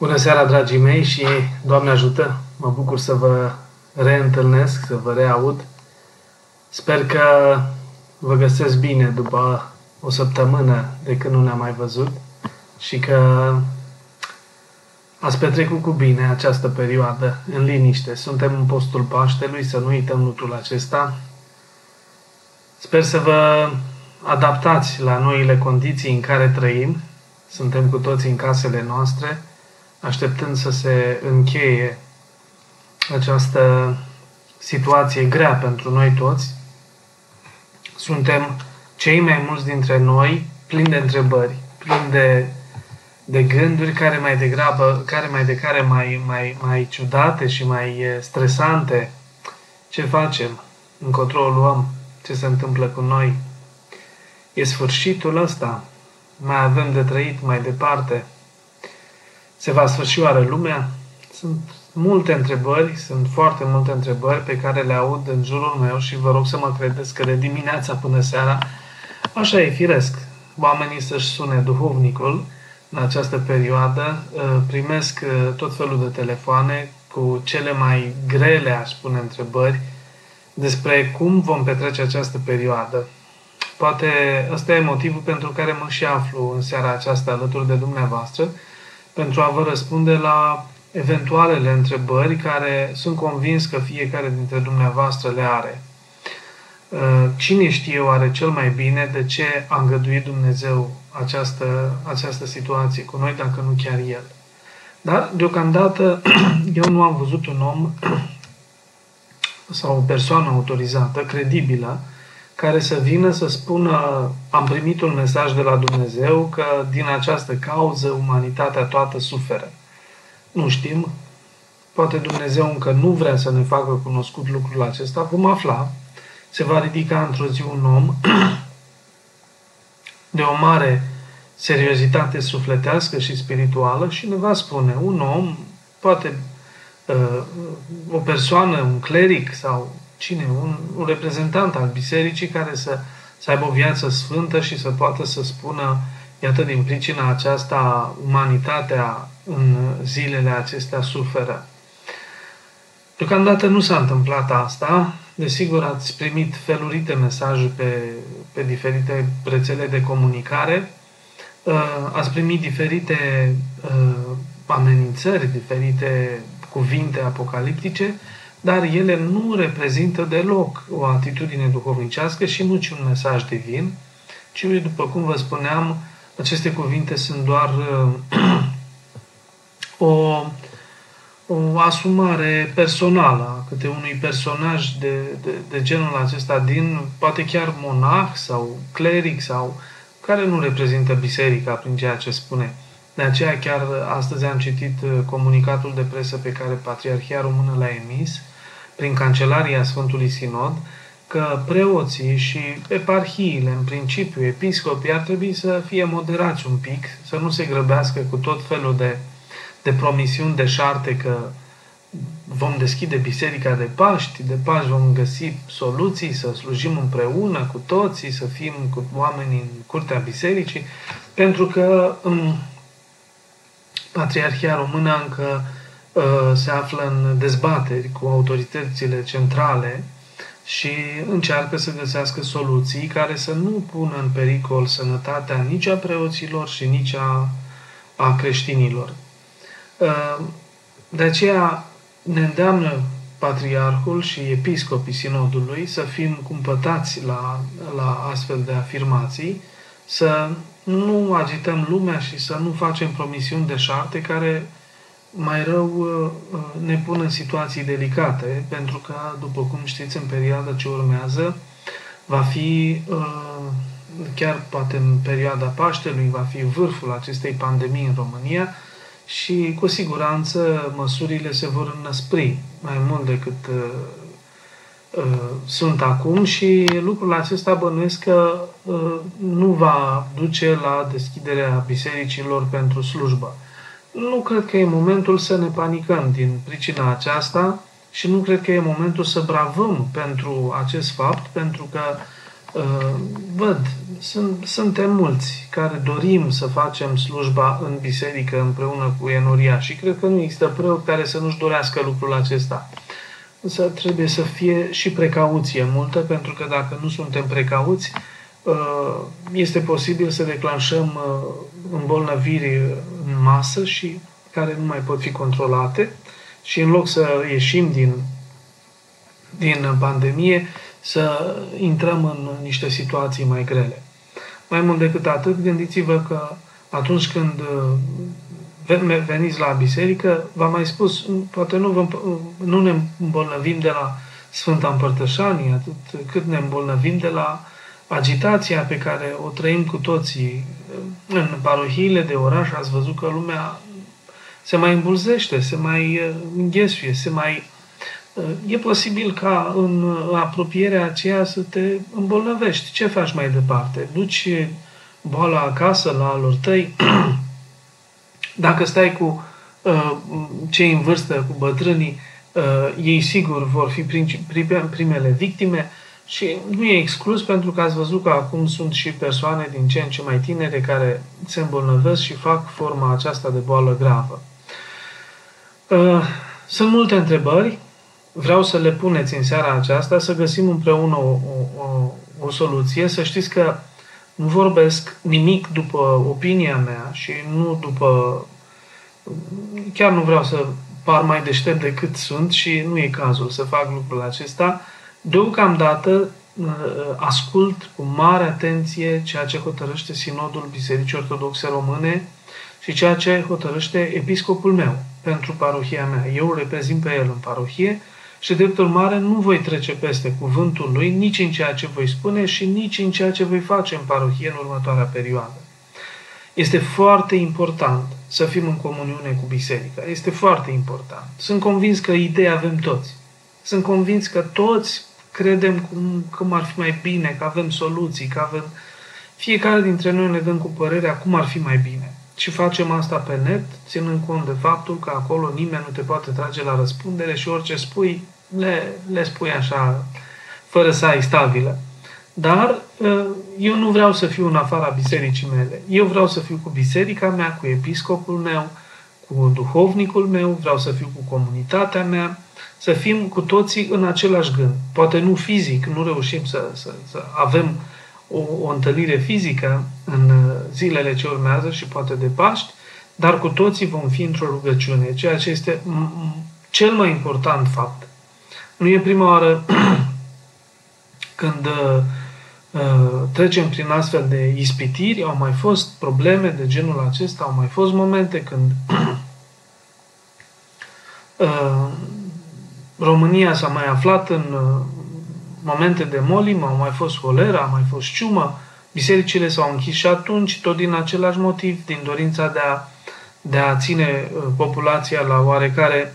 Bună seara, dragii mei, și Doamne ajută! Mă bucur să vă reîntâlnesc, să vă reaud. Sper că vă găsesc bine după o săptămână de când nu ne-am mai văzut și că ați petrecut cu bine această perioadă în liniște. Suntem în postul Paștelui, să nu uităm lucrul acesta. Sper să vă adaptați la noile condiții în care trăim. Suntem cu toții în casele noastre, așteptând să se încheie această situație grea pentru noi toți. Suntem cei mai mulți dintre noi plini de întrebări, plini de gânduri care mai ciudate și mai stresante. Ce facem? Încotro o luăm? Ce se întâmplă cu noi? E sfârșitul ăsta? Mai avem de trăit mai departe? Se va sfârși oare lumea? Sunt foarte multe întrebări pe care le aud în jurul meu și vă rog să mă credeți că de dimineața până seara așa e firesc. Oamenii să-și sune duhovnicul în această perioadă, primesc tot felul de telefoane cu cele mai grele, aș spune, întrebări despre cum vom petrece această perioadă. Poate ăsta e motivul pentru care mă și aflu în seara aceasta alături de dumneavoastră, pentru a vă răspunde la eventualele întrebări care sunt convins că fiecare dintre dumneavoastră le are. Cine știe oare cel mai bine de ce a îngăduit Dumnezeu această situație cu noi, dacă nu chiar El? Dar, deocamdată, eu nu am văzut un om sau o persoană autorizată, credibilă, care să vină să spună: am primit un mesaj de la Dumnezeu că din această cauză umanitatea toată suferă. Nu știm, poate Dumnezeu încă nu vrea să ne facă cunoscut lucrul acesta, vom afla. Se va ridica într-o zi un om de o mare seriozitate sufletească și spirituală și ne va spune, un om, poate o persoană, un cleric sau cine, un reprezentant al bisericii care să aibă o viață sfântă și să poată să spună: iată, din pricina aceasta, umanitatea în zilele acestea suferă. Deocamdată nu s-a întâmplat asta. Desigur, ați primit felurite mesaje pe diferite rețele de comunicare. Ați primit diferite amenințări, diferite cuvinte apocaliptice, dar ele nu reprezintă deloc o atitudine duhovnicească și nici un mesaj divin, ci, după cum vă spuneam, aceste cuvinte sunt doar o asumare personală a câte unui personaj de genul acesta, din poate chiar monah sau cleric, sau care nu reprezintă biserica prin ceea ce spune. De aceea chiar astăzi am citit comunicatul de presă pe care Patriarhia Română l-a emis prin Cancelaria Sfântului Sinod, că preoții și eparhiile, în principiu episcopii, ar trebui să fie moderați un pic, să nu se grăbească cu tot felul de promisiuni deșarte că vom deschide biserica de Paști vom găsi soluții, să slujim împreună cu toții, să fim cu oamenii în curtea bisericii, pentru că în Patriarhia Română încă se află în dezbateri cu autoritățile centrale și încearcă să găsească soluții care să nu pună în pericol sănătatea nici a preoților și nici a creștinilor. De aceea ne îndeamnă Patriarhul și episcopii Sinodului să fim cumpătați la astfel de afirmații, să nu agităm lumea și să nu facem promisiuni deșarte care mai rău ne pun în situații delicate, pentru că, după cum știți, în perioada ce urmează va fi, chiar poate în perioada Paștelui, va fi vârful acestei pandemii în România și, cu siguranță, măsurile se vor înăspri mai mult decât sunt acum și lucrul acesta bănuiesc că nu va duce la deschiderea bisericilor pentru slujbă. Nu cred că e momentul să ne panicăm din pricina aceasta și nu cred că e momentul să bravăm pentru acest fapt, pentru că văd, suntem mulți care dorim să facem slujba în biserică împreună cu enoria și cred că nu există preot care să nu-și dorească lucrul acesta. Însă trebuie să fie și precauție multă, pentru că dacă nu suntem precauți, este posibil să declanșăm îmbolnăviri în masă și care nu mai pot fi controlate și în loc să ieșim din pandemie, să intrăm în niște situații mai grele. Mai mult decât atât, gândiți-vă că atunci când veniți la biserică, v-am mai spus, poate nu ne îmbolnăvim de la Sfânta Împărtășanie, atât cât ne îmbolnăvim de la agitația pe care o trăim cu toții. În parohiile de oraș ați văzut că lumea se mai îmbulzește, se mai înghesuie, se mai... E posibil ca în apropierea aceea să te îmbolnăvești. Ce faci mai departe? Duci boala acasă la alor tăi? Dacă stai cu cei în vârstă, cu bătrânii, ei sigur vor fi primele victime și nu e exclus pentru că ați văzut că acum sunt și persoane din ce în ce mai tinere care se îmbolnăvesc și fac forma aceasta de boală gravă. Sunt multe întrebări. Vreau să le puneți în seara aceasta, să găsim împreună o soluție. Să știți că nu vorbesc nimic după opinia mea și nu după... Chiar nu vreau să par mai deștept decât sunt și nu e cazul să fac lucrul acesta. Deocamdată ascult cu mare atenție ceea ce hotărăște Sinodul Bisericii Ortodoxe Române și ceea ce hotărăște episcopul meu pentru parohia mea. Eu îl reprezint pe el în parohie și, drept urmare, nu voi trece peste cuvântul lui nici în ceea ce voi spune și nici în ceea ce voi face în parohie în următoarea perioadă. Este foarte important să fim în comuniune cu biserica. Este foarte important. Sunt convins că idei avem toți. Sunt convins că toți credem cum ar fi mai bine, că avem soluții, că avem... Fiecare dintre noi ne dăm cu părerea cum ar fi mai bine. Și facem asta pe net, ținând cont de faptul că acolo nimeni nu te poate trage la răspundere și orice spui, le spui așa, fără să ai stabilă. Dar eu nu vreau să fiu în afara bisericii mele. Eu vreau să fiu cu biserica mea, cu episcopul meu, cu duhovnicul meu, vreau să fiu cu comunitatea mea, să fim cu toții în același gând. Poate nu fizic, nu reușim să avem o întâlnire fizică în zilele ce urmează și poate de Paști, dar cu toții vom fi într-o rugăciune, ceea ce este cel mai important fapt. Nu e prima oară când trecem prin astfel de ispitiri, au mai fost probleme de genul acesta, au mai fost momente când România s-a mai aflat în momente de molimă, au mai fost holera, au mai fost ciumă, bisericile s-au închis și atunci, tot din același motiv, din dorința de a ține populația la oarecare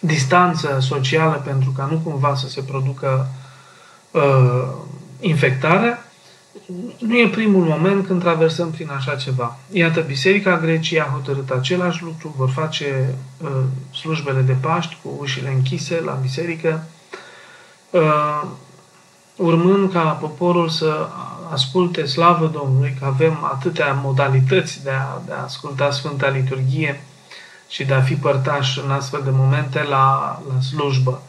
distanță socială pentru ca nu cumva să se producă infectarea. Nu e primul moment când traversăm prin așa ceva. Iată, Biserica Greciei a hotărât același lucru, vor face slujbele de Paști cu ușile închise la biserică, urmând ca poporul să asculte slavă Domnului, că avem atâtea modalități de a asculta Sfânta Liturghie și de a fi părtaș în astfel de momente la slujbă.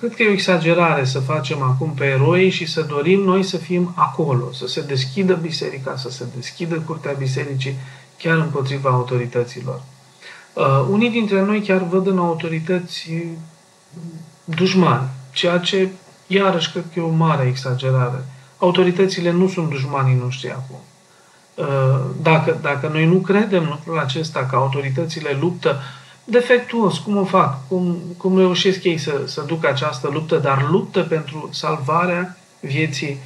Cred că e o exagerare să facem acum pe eroi și să dorim noi să fim acolo, să se deschidă biserica, să se deschidă curtea bisericii, chiar împotriva autorităților. Unii dintre noi chiar văd în autorități dușmani, ceea ce, iarăși, cred că e o mare exagerare. Autoritățile nu sunt dușmanii noștri acum. Dacă noi nu credem lucrul acesta, că autoritățile luptă defectuos, cum o fac, cum reușesc ei să ducă această luptă, dar luptă pentru salvarea vieții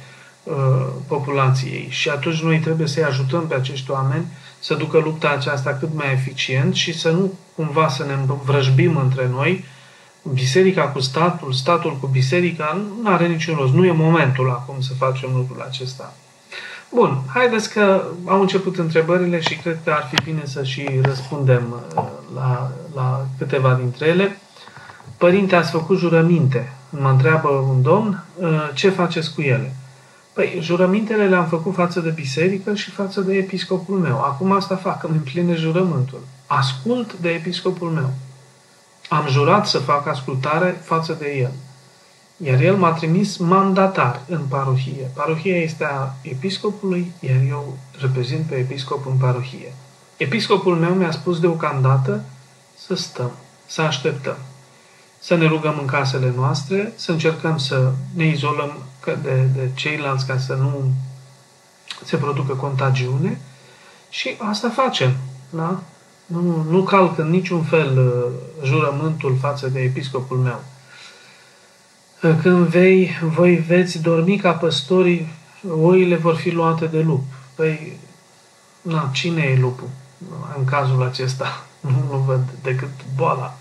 populației. Și atunci noi trebuie să-i ajutăm pe acești oameni să ducă lupta aceasta cât mai eficient și să nu cumva să ne vrăjbim între noi. Biserica cu statul, statul cu biserica, nu are niciun rost. Nu e momentul acum să facem lucrul acesta. Bun, haideți că au început întrebările și cred că ar fi bine să și răspundem la câteva dintre ele. Părinte, ați făcut jurăminte mă întreabă un domn, ce faceți cu ele? Păi, jurămintele le-am făcut față de biserică și față de episcopul meu. Acum asta fac, îmi împlinesc jurământul. Ascult de episcopul meu. Am jurat să fac ascultare față de el. Iar el m-a trimis mandatar în parohie. Parohia este a episcopului, iar eu reprezint pe episcop în parohie. Episcopul meu mi-a spus deocamdată să stăm, să așteptăm, să ne rugăm în casele noastre, să încercăm să ne izolăm de ceilalți ca să nu se producă contagiune și asta facem. Da? Nu calc în niciun fel jurământul față de episcopul meu. Când voi veți dormi ca păstorii, oile vor fi luate de lup. Păi, na, cine e lupul în cazul acesta? Nu văd decât boala.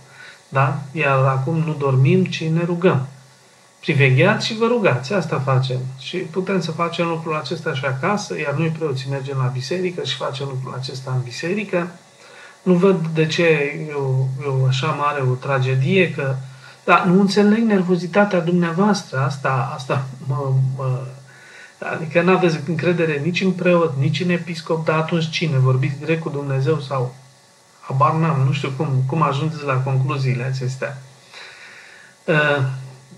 Da? Iar acum nu dormim, ci ne rugăm. Privegheați și vă rugați, asta facem. Și putem să facem lucrul acesta și acasă, iar noi preoții mergem la biserică și facem lucrul acesta în biserică. Nu văd de ce e așa mare o tragedie, că... Dar nu înțeleg nervozitatea dumneavoastră, asta adică nu aveți încredere nici în preot, nici în episcop, dar atunci cine? Vorbiți direct cu Dumnezeu sau... Habar n-am, nu știu cum ajungeți la concluziile acestea.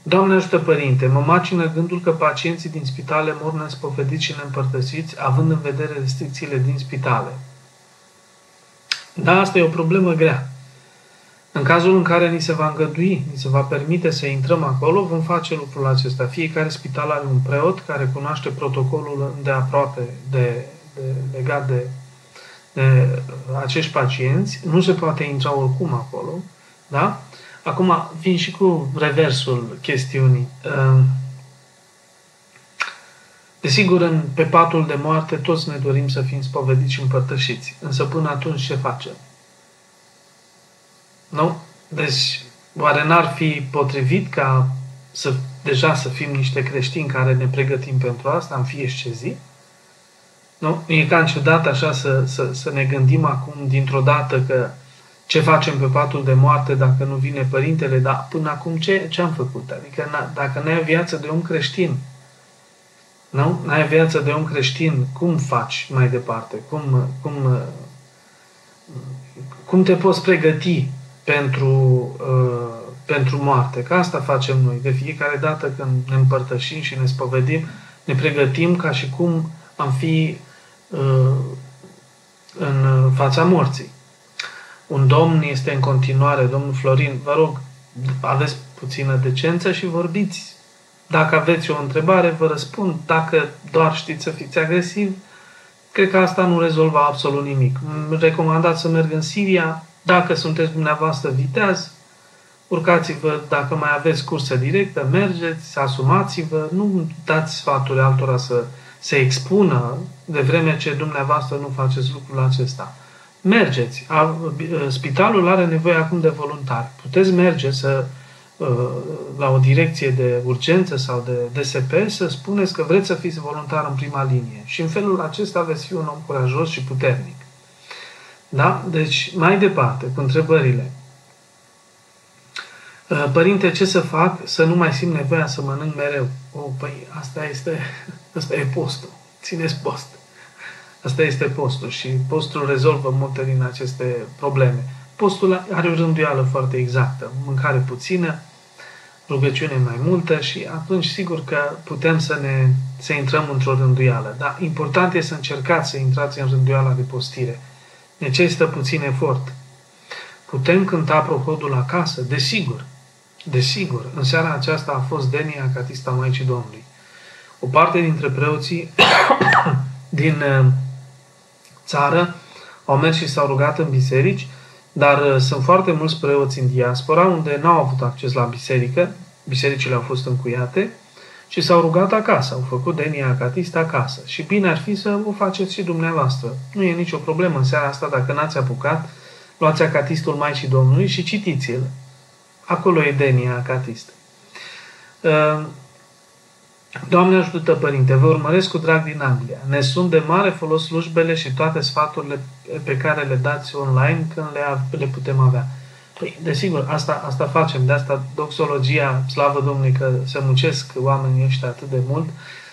Doamne ajută, Părinte, mă macină gândul că pacienții din spitale mor nespofediți și neîmpărtășiți, având în vedere restricțiile din spitale. Da, asta e o problemă grea. În cazul în care ni se va îngădui, ni se va permite să intrăm acolo, vom face lucrul acesta. Fiecare spital are un preot care cunoaște protocolul îndeaproape legat de acești pacienți. Nu se poate intra oricum acolo. Da? Acum vin și cu reversul chestiunii. Desigur, pe patul de moarte toți ne dorim să fim spovediți și împărtășiți. Însă până atunci ce facem? Nu? Deci, oare n-ar fi potrivit ca deja să fim niște creștini care ne pregătim pentru asta în fiecare zi? Nu? E ca ciudat așa să ne gândim acum dintr-o dată că ce facem pe patul de moarte dacă nu vine Părintele, dar până acum ce am făcut? Adică dacă n-ai viață de om creștin, nu? N-ai viață de om creștin, cum faci mai departe? Cum te poți pregăti pentru moarte? Că asta facem noi. De fiecare dată când ne împărtășim și ne spovedim, ne pregătim ca și cum am fi în fața morții. Un domn este în continuare, domnul Florin, vă rog, aveți puțină decență și vorbiți. Dacă aveți o întrebare, vă răspund. Dacă doar știți să fiți agresivi, cred că asta nu rezolvă absolut nimic. Îmi recomandați să merg în Siria. Dacă sunteți dumneavoastră viteaz, urcați-vă, dacă mai aveți cursă directă, mergeți, asumați-vă, nu dați sfaturi altora să se expună, de vreme ce dumneavoastră nu faceți lucrul acesta. Mergeți. Spitalul are nevoie acum de voluntari. Puteți merge la o direcție de urgență sau de DSP să spuneți că vreți să fiți voluntar în prima linie. Și în felul acesta veți fi un om curajos și puternic. Da? Deci, mai departe, cu întrebările. Părinte, ce să fac să nu mai simt nevoia să mănânc mereu? Păi, asta e postul. Țineți post. Asta este postul și postul rezolvă multe din aceste probleme. Postul are o rânduială foarte exactă. Mâncare puțină, rugăciune mai multă și atunci sigur că putem să intrăm într-o rânduială. Dar important este să încercați să intrați în rânduiala de postire. Necesită puțin efort. Putem cânta prohodul acasă? Desigur. Desigur. În seara aceasta a fost denia catista Maicii Domnului. O parte dintre preoții din țară au mers și s-au rugat în biserici, dar sunt foarte mulți preoți în diaspora unde n-au avut acces la biserică, bisericile au fost încuiate și s-au rugat acasă, au făcut denia acatistă acasă. Și bine ar fi să o faceți și dumneavoastră. Nu e nicio problemă în seara asta, dacă n-ați apucat, luați acatistul Maicii Domnului și citiți-l. Acolo e denia acatistă. Doamne ajută, Părinte, vă urmăresc cu drag din Anglia. Ne sunt de mare folos slujbele și toate sfaturile pe care le dați online când le putem avea. Păi, desigur, asta facem, de asta doxologia, slavă Domnului că se muncesc oamenii ăștia atât de mult,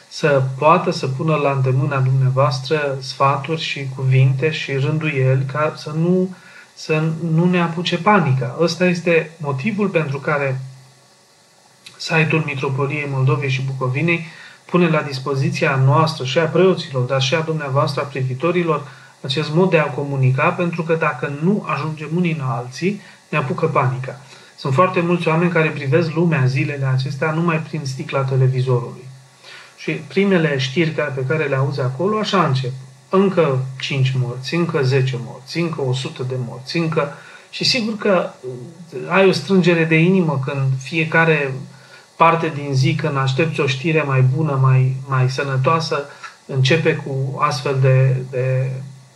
să poată să pună la îndemâna dumneavoastră sfaturi și cuvinte și rânduieli ca să nu ne apuce panica. Ăsta este motivul pentru care site-ul Mitropoliei Moldovei și Bucovinei pune la dispoziția noastră și a preoților, dar și a dumneavoastră, a privitorilor, acest mod de a comunica, pentru că dacă nu ajungem unii în alții, ne apucă panica. Sunt foarte mulți oameni care privesc lumea zilele acestea numai prin sticla televizorului. Și primele știri pe care le auzi acolo, așa încep. Încă 5 morți, încă 10 morți, încă 100 de morți, încă... Și sigur că ai o strângere de inimă când fiecare parte din zi, când aștepți o știre mai bună, mai sănătoasă, începe cu astfel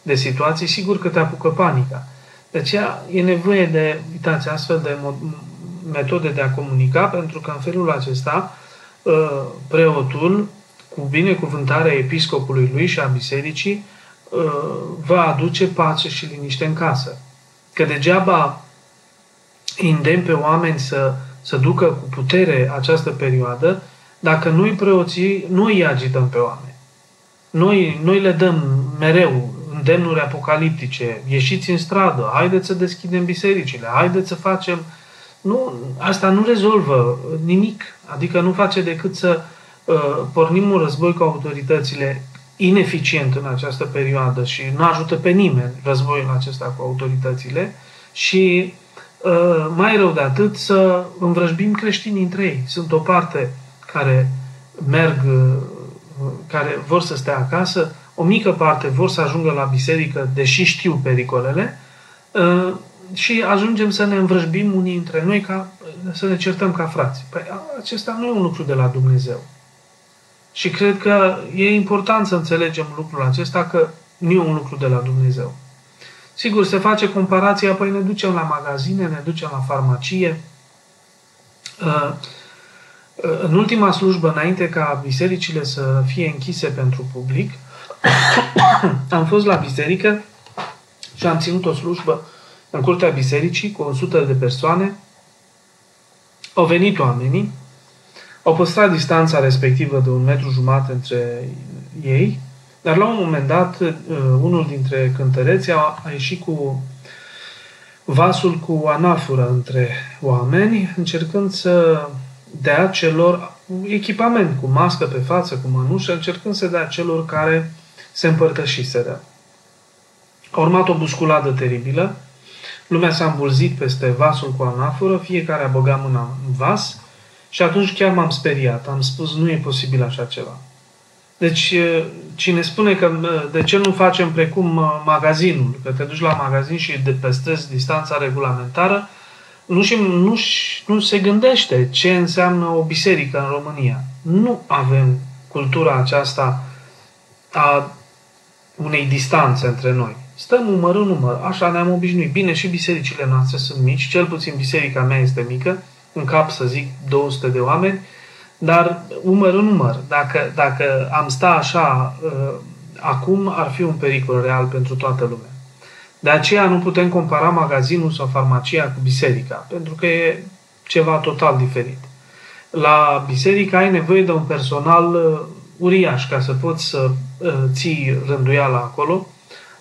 de situații, sigur că te apucă panica. De aceea e nevoie de, uitați, astfel de metode de a comunica, pentru că în felul acesta preotul, cu binecuvântarea episcopului lui și a bisericii, va aduce pace și liniște în casă. Că degeaba îndemn pe oameni să ducă cu putere această perioadă, dacă noi preoții nu îi agităm pe oameni. Noi le dăm mereu îndemnuri apocaliptice, ieșiți în stradă, haideți să deschidem bisericile, haideți să facem... Nu, asta nu rezolvă nimic, adică nu face decât să pornim un război cu autoritățile ineficient în această perioadă și nu ajută pe nimeni războiul acesta cu autoritățile și mai rău de atât să învrăjbim creștinii între ei. Sunt o parte care merg, care vor să stea acasă, o mică parte vor să ajungă la biserică, deși știu pericolele, și ajungem să ne învrăjbim unii între noi, ca să ne certăm ca frați. Păi acesta nu e un lucru de la Dumnezeu. Și cred că e important să înțelegem lucrul acesta, că nu e un lucru de la Dumnezeu. Sigur, se face comparația, păi ne ducem la magazine, ne ducem la farmacie. În ultima slujbă, înainte ca bisericile să fie închise pentru public, am fost la biserică și am ținut o slujbă în curtea bisericii cu 100 de persoane. Au venit oamenii, au păstrat distanța respectivă de 1,5 metru între ei, dar la un moment dat, unul dintre cântăreți a ieșit cu vasul cu anafură între oameni, încercând să dea celor echipament, cu mască pe față, cu mănușă, încercând să dea celor care se împărtășiseră. A urmat o busculadă teribilă, lumea s-a îmbulzit peste vasul cu anafură, fiecare a băgat mâna în vas și atunci chiar m-am speriat, am spus, nu e posibil așa ceva. Deci, cine spune că de ce nu facem precum magazinul, că te duci la magazin și păstrezi distanța regulamentară, nu se gândește ce înseamnă o biserică în România. Nu avem cultura aceasta a unei distanțe între noi. Stăm umăr în umăr, așa ne-am obișnuit. Bine, și bisericile noastre sunt mici, cel puțin biserica mea este mică, în cap să zic 200 de oameni, dar umăr în umăr. Dacă am sta așa acum, ar fi un pericol real pentru toată lumea. De aceea nu putem compara magazinul sau farmacia cu biserica, pentru că e ceva total diferit. La biserică ai nevoie de un personal uriaș ca să poți să ții rânduiala acolo.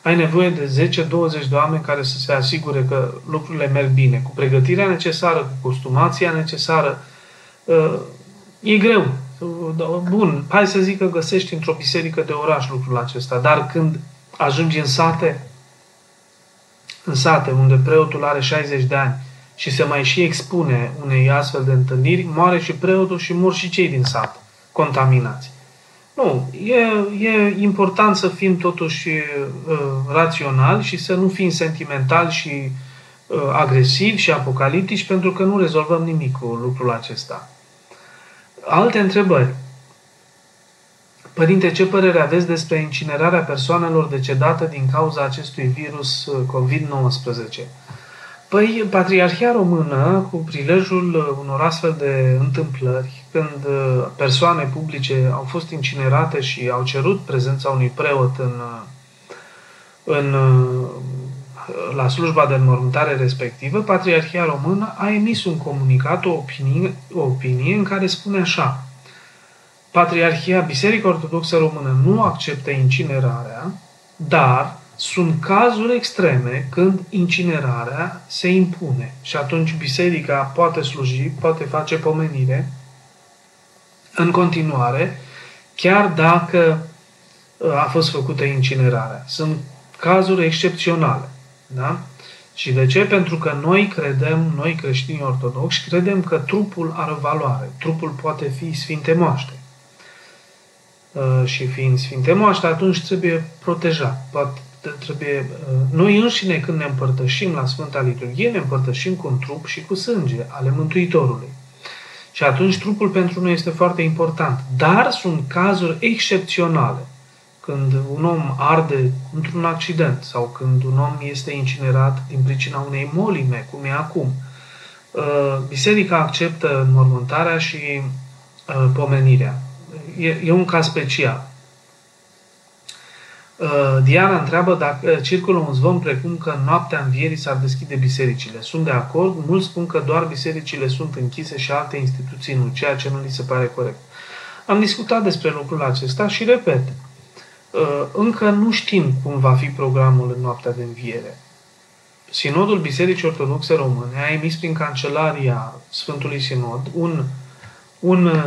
Ai nevoie de 10-20 de oameni care să se asigure că lucrurile merg bine, cu pregătirea necesară, cu costumația necesară. E greu. Bun, hai să zic că găsești într-o biserică de oraș lucrul acesta, dar când ajungi în sate, unde preotul are 60 de ani și se mai și expune unei astfel de întâlniri, moare și preotul și mor și cei din sat contaminați. Nu, e important să fim totuși raționali și să nu fim sentimentali și agresivi și apocaliptici, pentru că nu rezolvăm nimic cu lucrul acesta. Alte întrebări. Părinte, ce părere aveți despre incinerarea persoanelor decedate din cauza acestui virus COVID-19? Păi, Patriarhia Română, cu prilejul unor astfel de întâmplări, când persoane publice au fost incinerate și au cerut prezența unui preot în la slujba de înmormântare respectivă, Patriarhia Română a emis un comunicat, o opinie în care spune așa: Patriarhia Biserica Ortodoxă Română nu acceptă incinerarea, dar sunt cazuri extreme când incinerarea se impune și atunci biserica poate sluji, poate face pomenire în continuare, chiar dacă a fost făcută incinerarea. Sunt cazuri excepționale. Da? Și de ce? Pentru că noi credem, noi creștini ortodoxi, credem că trupul are valoare. Trupul poate fi sfinte moaște. Și fiind sfinte moaște, atunci trebuie protejat. Noi înșine, când ne împărtășim la Sfânta Liturghie, ne împărtășim cu un trup și cu sânge ale Mântuitorului. Și atunci trupul pentru noi este foarte important. Dar sunt cazuri excepționale. Când un om arde într-un accident sau când un om este incinerat din pricina unei molime, cum e acum, biserica acceptă înmormântarea și pomenirea. E un caz special. Diana întreabă dacă circulă un zvon precum că în noaptea învierii s-ar deschide bisericile. Sunt de acord, mulți spun că doar bisericile sunt închise și alte instituții nu, ceea ce nu li se pare corect. Am discutat despre lucrul acesta și repet, încă nu știm cum va fi programul în noaptea de înviere. Sinodul Bisericii Ortodoxe Române a emis prin Cancelaria Sfântului Sinod un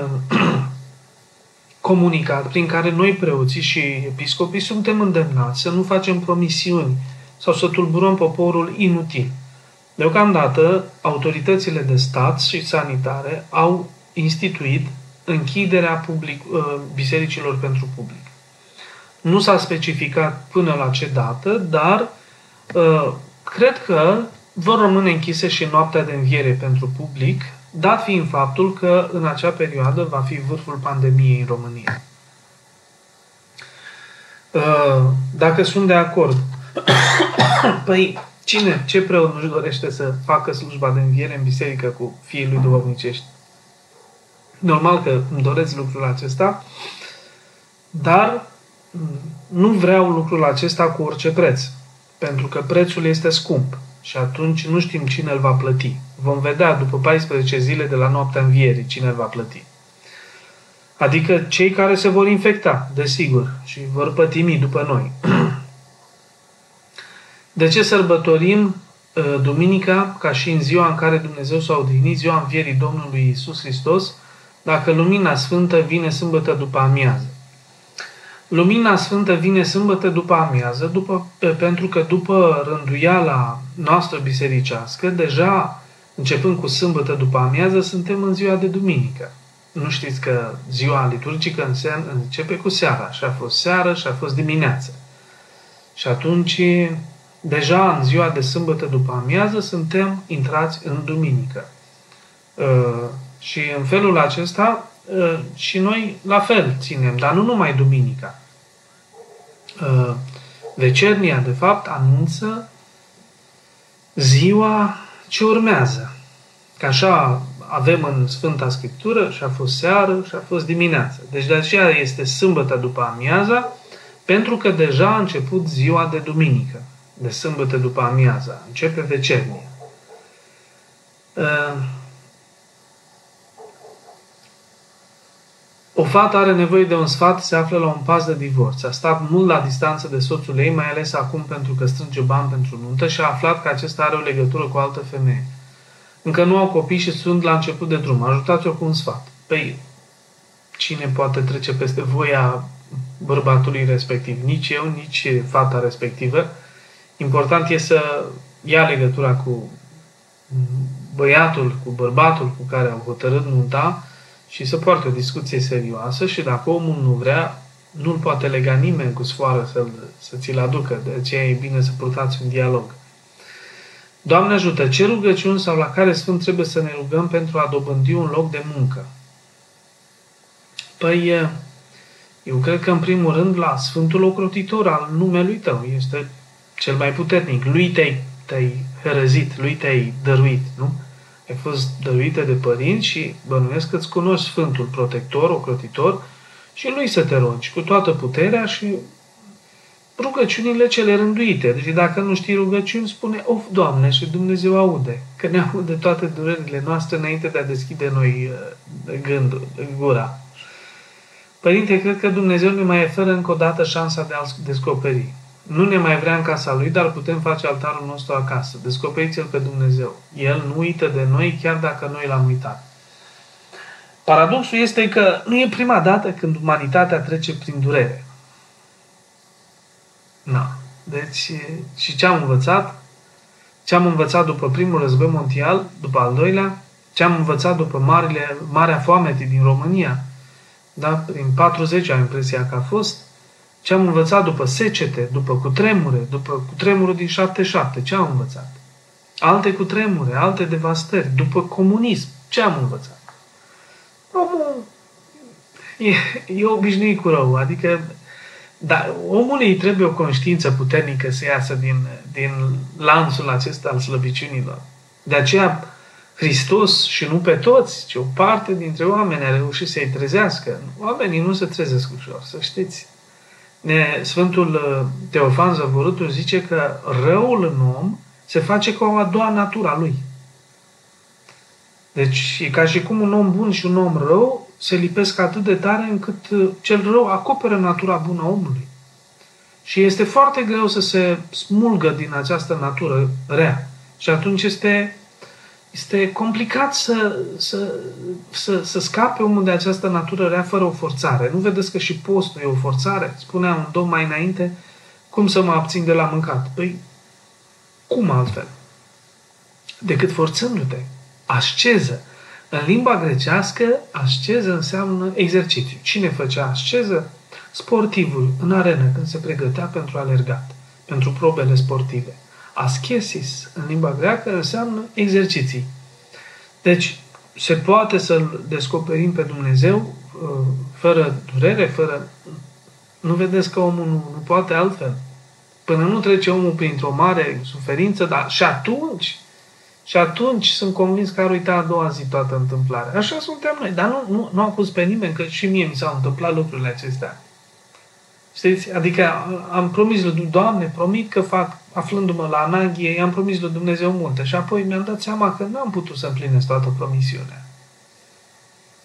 comunicat prin care noi preoții și episcopii suntem îndemnați să nu facem promisiuni sau să tulburăm poporul inutil. Deocamdată, autoritățile de stat și sanitare au instituit închiderea bisericilor pentru public. Nu s-a specificat până la ce dată, dar cred că vor rămâne închise și noaptea de înviere pentru public, dat fiind faptul că în acea perioadă va fi vârful pandemiei în România. Dacă sunt de acord, păi cine, ce preot nu-și dorește să facă slujba de înviere în biserică cu fiii lui duhovnicești? Normal că îmi doresc lucrul acesta, dar nu vreau lucrul acesta cu orice preț, pentru că prețul este scump și atunci nu știm cine îl va plăti. Vom vedea după 14 zile de la noaptea învierii cine îl va plăti. Adică cei care se vor infecta, desigur, și vor pătimi după noi. De ce sărbătorim duminica ca și în ziua în care Dumnezeu s-a odihnit, ziua învierii Domnului Iisus Hristos, dacă lumina sfântă vine sâmbătă după amiază? Lumina Sfântă vine sâmbătă după amiază, pentru că după rânduiala noastră bisericească, deja începând cu sâmbătă după amiază, suntem în ziua de duminică. Nu știți că ziua liturgică începe cu seara. Și a fost seară și a fost dimineață. Și atunci, deja în ziua de sâmbătă după amiază, suntem intrați în duminică. Și în felul acesta și noi la fel ținem, dar nu numai duminica. Vecernia, de fapt, anunță ziua ce urmează. Că așa avem în Sfânta Scriptură și a fost seară și a fost dimineață. Deci de aceea este sâmbătă după amiaza, pentru că deja a început ziua de duminică. De sâmbătă după amiaza începe vecernia. O fată are nevoie de un sfat, se află la un pas de divorț. A stat mult la distanță de soțul ei, mai ales acum pentru că strânge bani pentru nuntă și a aflat că acesta are o legătură cu o altă femeie. Încă nu au copii și sunt la început de drum. Ajutați-o cu un sfat. Păi, cine poate trece peste voia bărbatului respectiv? Nici eu, nici fata respectivă. Important e să ia legătura cu băiatul, cu bărbatul cu care au hotărât nunta, și să poartă o discuție serioasă și dacă omul nu vrea, nu-l poate lega nimeni cu sfoară să ți-l aducă. De aceea e bine să purtați un dialog. Doamne ajută, ce rugăciuni sau la care sfânt trebuie să ne rugăm pentru a dobândi un loc de muncă? Păi, eu cred că în primul rând la Sfântul Ocrotitor al numelui tău. Este cel mai puternic. Lui te-ai hărăzit, lui te-ai dăruit, nu? Ai fost dăruită de părinți și bănuiesc că îți cunoști Sfântul Protector, Ocrotitor și lui să te rogi cu toată puterea și rugăciunile cele rânduite. Deci dacă nu știi rugăciuni, spune, of, Doamne, și Dumnezeu aude, că ne aude toate durerile noastre înainte de a deschide noi gura. Părinte, cred că Dumnezeu ne mai oferă încă o dată șansa de a-L descoperi. Nu ne mai vrea în casa Lui, dar putem face altarul nostru acasă. Descoperiți-L pe Dumnezeu. El nu uită de noi, chiar dacă noi L-am uitat. Paradoxul este că nu e prima dată când umanitatea trece prin durere. Na. Deci, și ce am învățat? Ce am învățat după primul război mondial, după al doilea? Ce am învățat după marea foamete din România? Da? Prin 40 am impresia că a fost. Ce am învățat după secete, după cutremure, după cutremurul din 77? Ce am învățat? Alte cutremure, alte devastări. După comunism, ce am învățat? Omul e obișnuit cu rău, adică dar omului îi trebuie o conștiință puternică să iasă din lanțul acesta al slăbiciunilor. De aceea Hristos, și nu pe toți, ci o parte dintre oameni a reușit să-i trezească. Oamenii nu se trezesc ușor, să știți. Sfântul Teofan Zăvorâtul zice că răul în om se face ca o a doua natură a lui. Deci e ca și cum un om bun și un om rău se lipesc atât de tare încât cel rău acoperă natura bună a omului. Și este foarte greu să se smulgă din această natură rea. Și atunci este complicat să scape omul de această natură rea fără o forțare. Nu vedeți că și postul e o forțare? Spunea un domn mai înainte, cum să mă abțin de la mâncat? Păi, cum altfel? Decât forțându-te. Asceză. În limba grecească, asceză înseamnă exercițiu. Cine făcea asceză? Sportivul, în arenă, când se pregătea pentru alergat, pentru probele sportive. Ascesis, în limba greacă, înseamnă exerciții. Deci, se poate să-L descoperim pe Dumnezeu fără durere, fără... Nu vedeți că omul nu poate altfel? Până nu trece omul printr-o mare suferință, dar și atunci... Și atunci sunt convins că ar uita a doua zi toată întâmplarea. Așa suntem noi. Dar nu acuz pe nimeni, că și mie mi s-au întâmplat lucrurile acestea. Știți? Adică am promis lui Doamne, promit că fac, aflându-mă la Anaghie, i-am promis lui Dumnezeu multe. Și apoi mi-am dat seama că n-am putut să împlinesc toată promisiunea.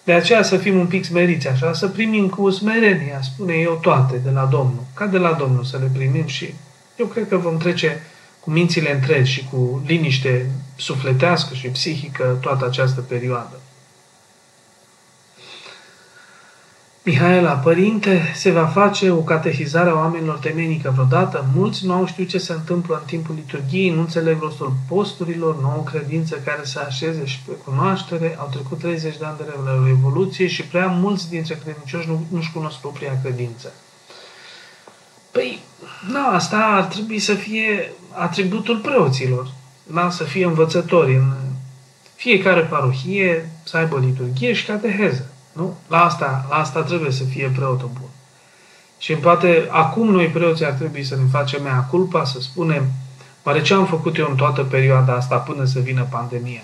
De aceea să fim un pic smeriți așa, să primim cu smerenia, spune eu, toate de la Domnul. Ca de la Domnul să le primim și eu cred că vom trece cu mințile întregi și cu liniște sufletească și psihică toată această perioadă. Mihaela, părinte, se va face o catehizare a oamenilor temenică vreodată? Mulți nu au știut ce se întâmplă în timpul liturghiei, nu înțeleg rostul posturilor, nu au o credință care să așeze și pe cunoaștere, au trecut 30 de ani de la Revoluție și prea mulți dintre credincioși nu-și cunosc propria credință. Păi, asta ar trebui să fie atributul preoților, să fie învățători în fiecare parohie, să aibă liturghie și cateheză. Nu? La asta trebuie să fie preotul bun. Și poate acum noi preoții ar trebui să ne facem mea culpa, să spunem, oare ce am făcut eu în toată perioada asta până să vină pandemia?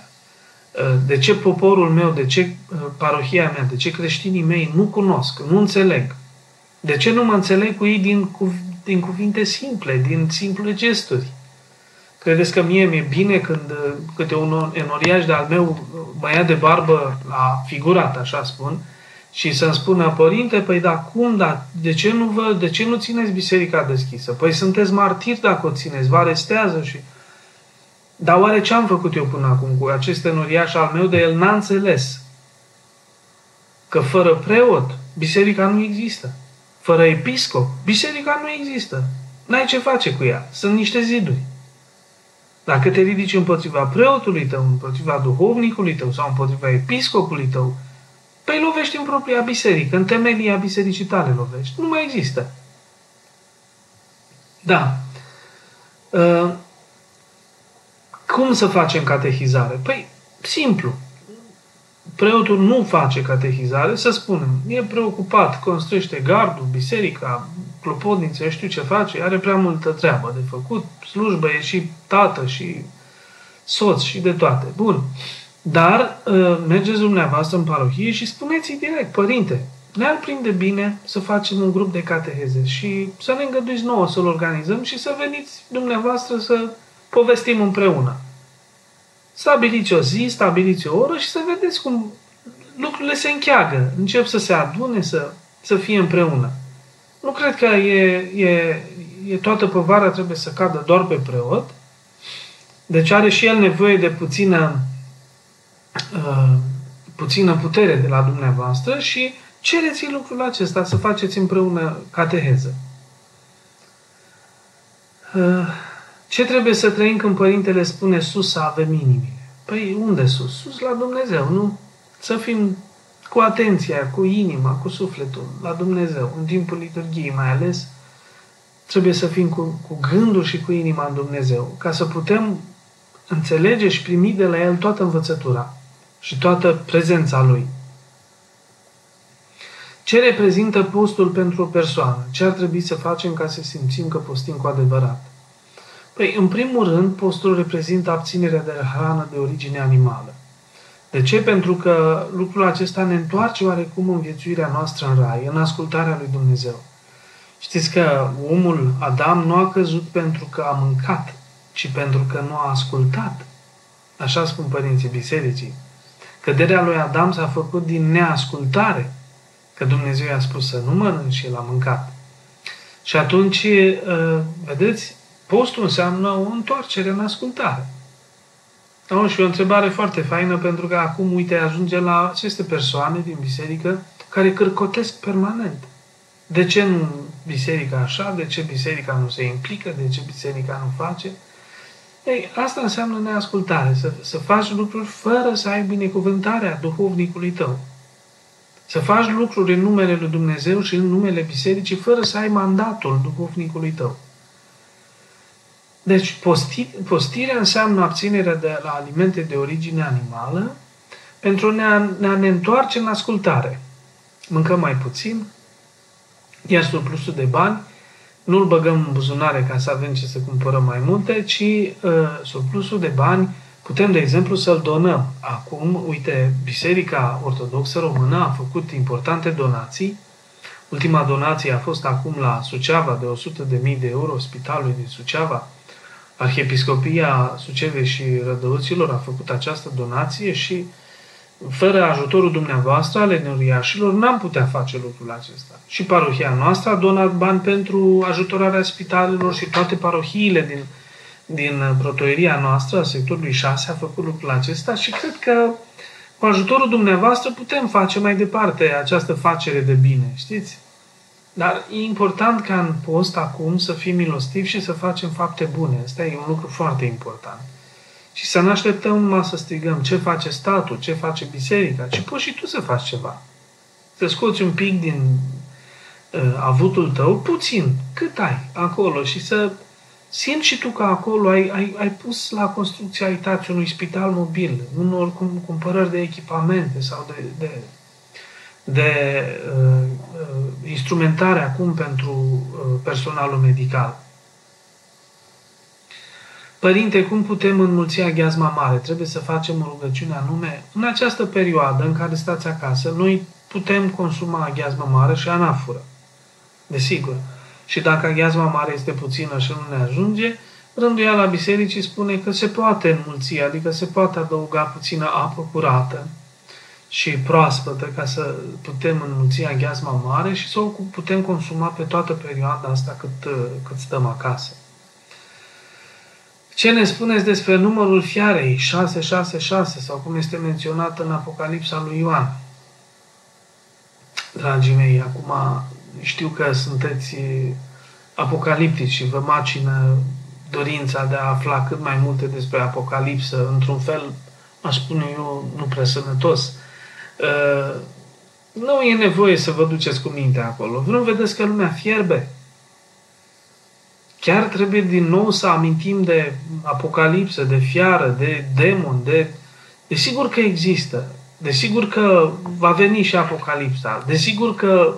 De ce poporul meu, de ce parohia mea, de ce creștinii mei nu cunosc, nu înțeleg? De ce nu mă înțeleg cu ei din cuvinte simple, din simple gesturi? Credeți că mie mi-e bine când câte un enoriaș de-al meu mă ia de barbă la figurat, așa spun, și să-mi spună, părinte, păi da, cum, da, de ce nu țineți biserica deschisă? Păi sunteți martiri dacă o țineți, vă arestează și... Dar oare ce am făcut eu până acum cu acest enoriaș al meu, de el n-a înțeles că fără preot biserica nu există. Fără episcop, biserica nu există. N-ai ce face cu ea. Sunt niște ziduri. Dacă te ridici împotriva preotului tău, împotriva duhovnicului tău sau împotriva episcopului tău, păi lovești în propria biserică, în temelia bisericii tale lovești. Nu mai există. Da. Cum să facem catehizare? Păi, simplu. Preotul nu face catehizare, să spunem, e preocupat, construiește gardul, biserica, clopotniță, eu știu ce face, are prea multă treabă de făcut, slujbă, e și tată, și soț, și de toate. Bun. Dar mergeți dumneavoastră în parohie și spuneți-i direct, părinte, ne-ar prinde bine să facem un grup de cateheze și să ne îngăduiți nouă să-l organizăm și să veniți dumneavoastră să povestim împreună. Stabiliți o zi, stabiliți o oră și să vedeți cum lucrurile se încheagă. Încep să se adune, să fie împreună. Nu cred că e toată povara trebuie să cadă doar pe preot. Deci are și el nevoie de puțină putere de la dumneavoastră și cereți lucrul acesta să faceți împreună cateheză. Ce trebuie să trăim când Părintele spune sus să avem inimile? Păi unde sus? Sus la Dumnezeu, nu? Să fim cu atenția, cu inima, cu sufletul la Dumnezeu. În timpul liturghiei mai ales trebuie să fim cu gândul și cu inima în Dumnezeu ca să putem înțelege și primi de la El toată învățătura și toată prezența Lui. Ce reprezintă postul pentru o persoană? Ce ar trebui să facem ca să simțim că postim cu adevărat? Păi, în primul rând, postul reprezintă abținerea de hrană de origine animală. De ce? Pentru că lucrul acesta ne întoarce oarecum în viețuirea noastră în Rai, în ascultarea lui Dumnezeu. Știți că omul Adam nu a căzut pentru că a mâncat, ci pentru că nu a ascultat. Așa spun părinții bisericii. Căderea lui Adam s-a făcut din neascultare, că Dumnezeu i-a spus să nu mănânci și el a mâncat. Și atunci, vedeți, postul înseamnă o întoarcere în ascultare. Și o întrebare foarte faină, pentru că acum, uite, ajunge la aceste persoane din biserică care cârcotesc permanent. De ce nu biserica așa? De ce biserica nu se implică? De ce biserica nu face? Ei, asta înseamnă neascultare, să faci lucruri fără să ai binecuvântarea duhovnicului tău. Să faci lucruri în numele lui Dumnezeu și în numele bisericii fără să ai mandatul duhovnicului tău. Deci postirea înseamnă abținerea de la alimente de origine animală pentru a ne întoarce în ascultare. Mâncăm mai puțin, iar surplusul de bani nu-l băgăm în buzunare ca să avem ce să cumpărăm mai multe, ci surplusul de bani putem, de exemplu, să-l donăm. Acum, uite, Biserica Ortodoxă Română a făcut importante donații. Ultima donație a fost acum la Suceava, de 100.000 de euro, Spitalului din Suceava. Arhiepiscopia Sucevei și Rădăuților a făcut această donație și fără ajutorul dumneavoastră, ale neuriașilor, n-am putea face lucrul acesta. Și parohia noastră a donat bani pentru ajutorarea spitalelor și toate parohiile din protoieria noastră, a sectorului 6, a făcut lucrul acesta și cred că cu ajutorul dumneavoastră putem face mai departe această facere de bine, știți? Dar e important ca în post acum să fim milostivi și să facem fapte bune. Asta e un lucru foarte important. Și să nu așteptăm numai să strigăm ce face statul, ce face biserica, ci poți și tu să faci ceva. Să scoți un pic din avutul tău, puțin, cât ai acolo și să simți și tu că acolo ai pus la construcția itații unui spital mobil, unor cumpărări de echipamente sau de instrumentare acum pentru personalul medical. Părinte, cum putem înmulți aghiazma mare? Trebuie să facem o rugăciune anume. În această perioadă în care stați acasă, noi putem consuma aghiazma mare și anafură. Desigur. Și dacă aghiazma mare este puțină și nu ne ajunge, rânduiala bisericii spune că se poate înmulți, adică se poate adăuga puțină apă curată și proaspătă ca să putem înmulți aghiazma mare și să o putem consuma pe toată perioada asta cât stăm acasă. Ce ne spuneți despre numărul fiarei 666 sau cum este menționat în Apocalipsa lui Ioan? Dragii mei, acum știu că sunteți apocaliptici și vă macină dorința de a afla cât mai multe despre Apocalipsă, într-un fel, aș spune eu, nu prea sănătos. Nu e nevoie să vă duceți cu mintea acolo. Nu vedeți că lumea fierbe? Chiar trebuie din nou să amintim de Apocalipsă, de fiară, de demon, Desigur că există. Desigur că va veni și Apocalipsa. Desigur că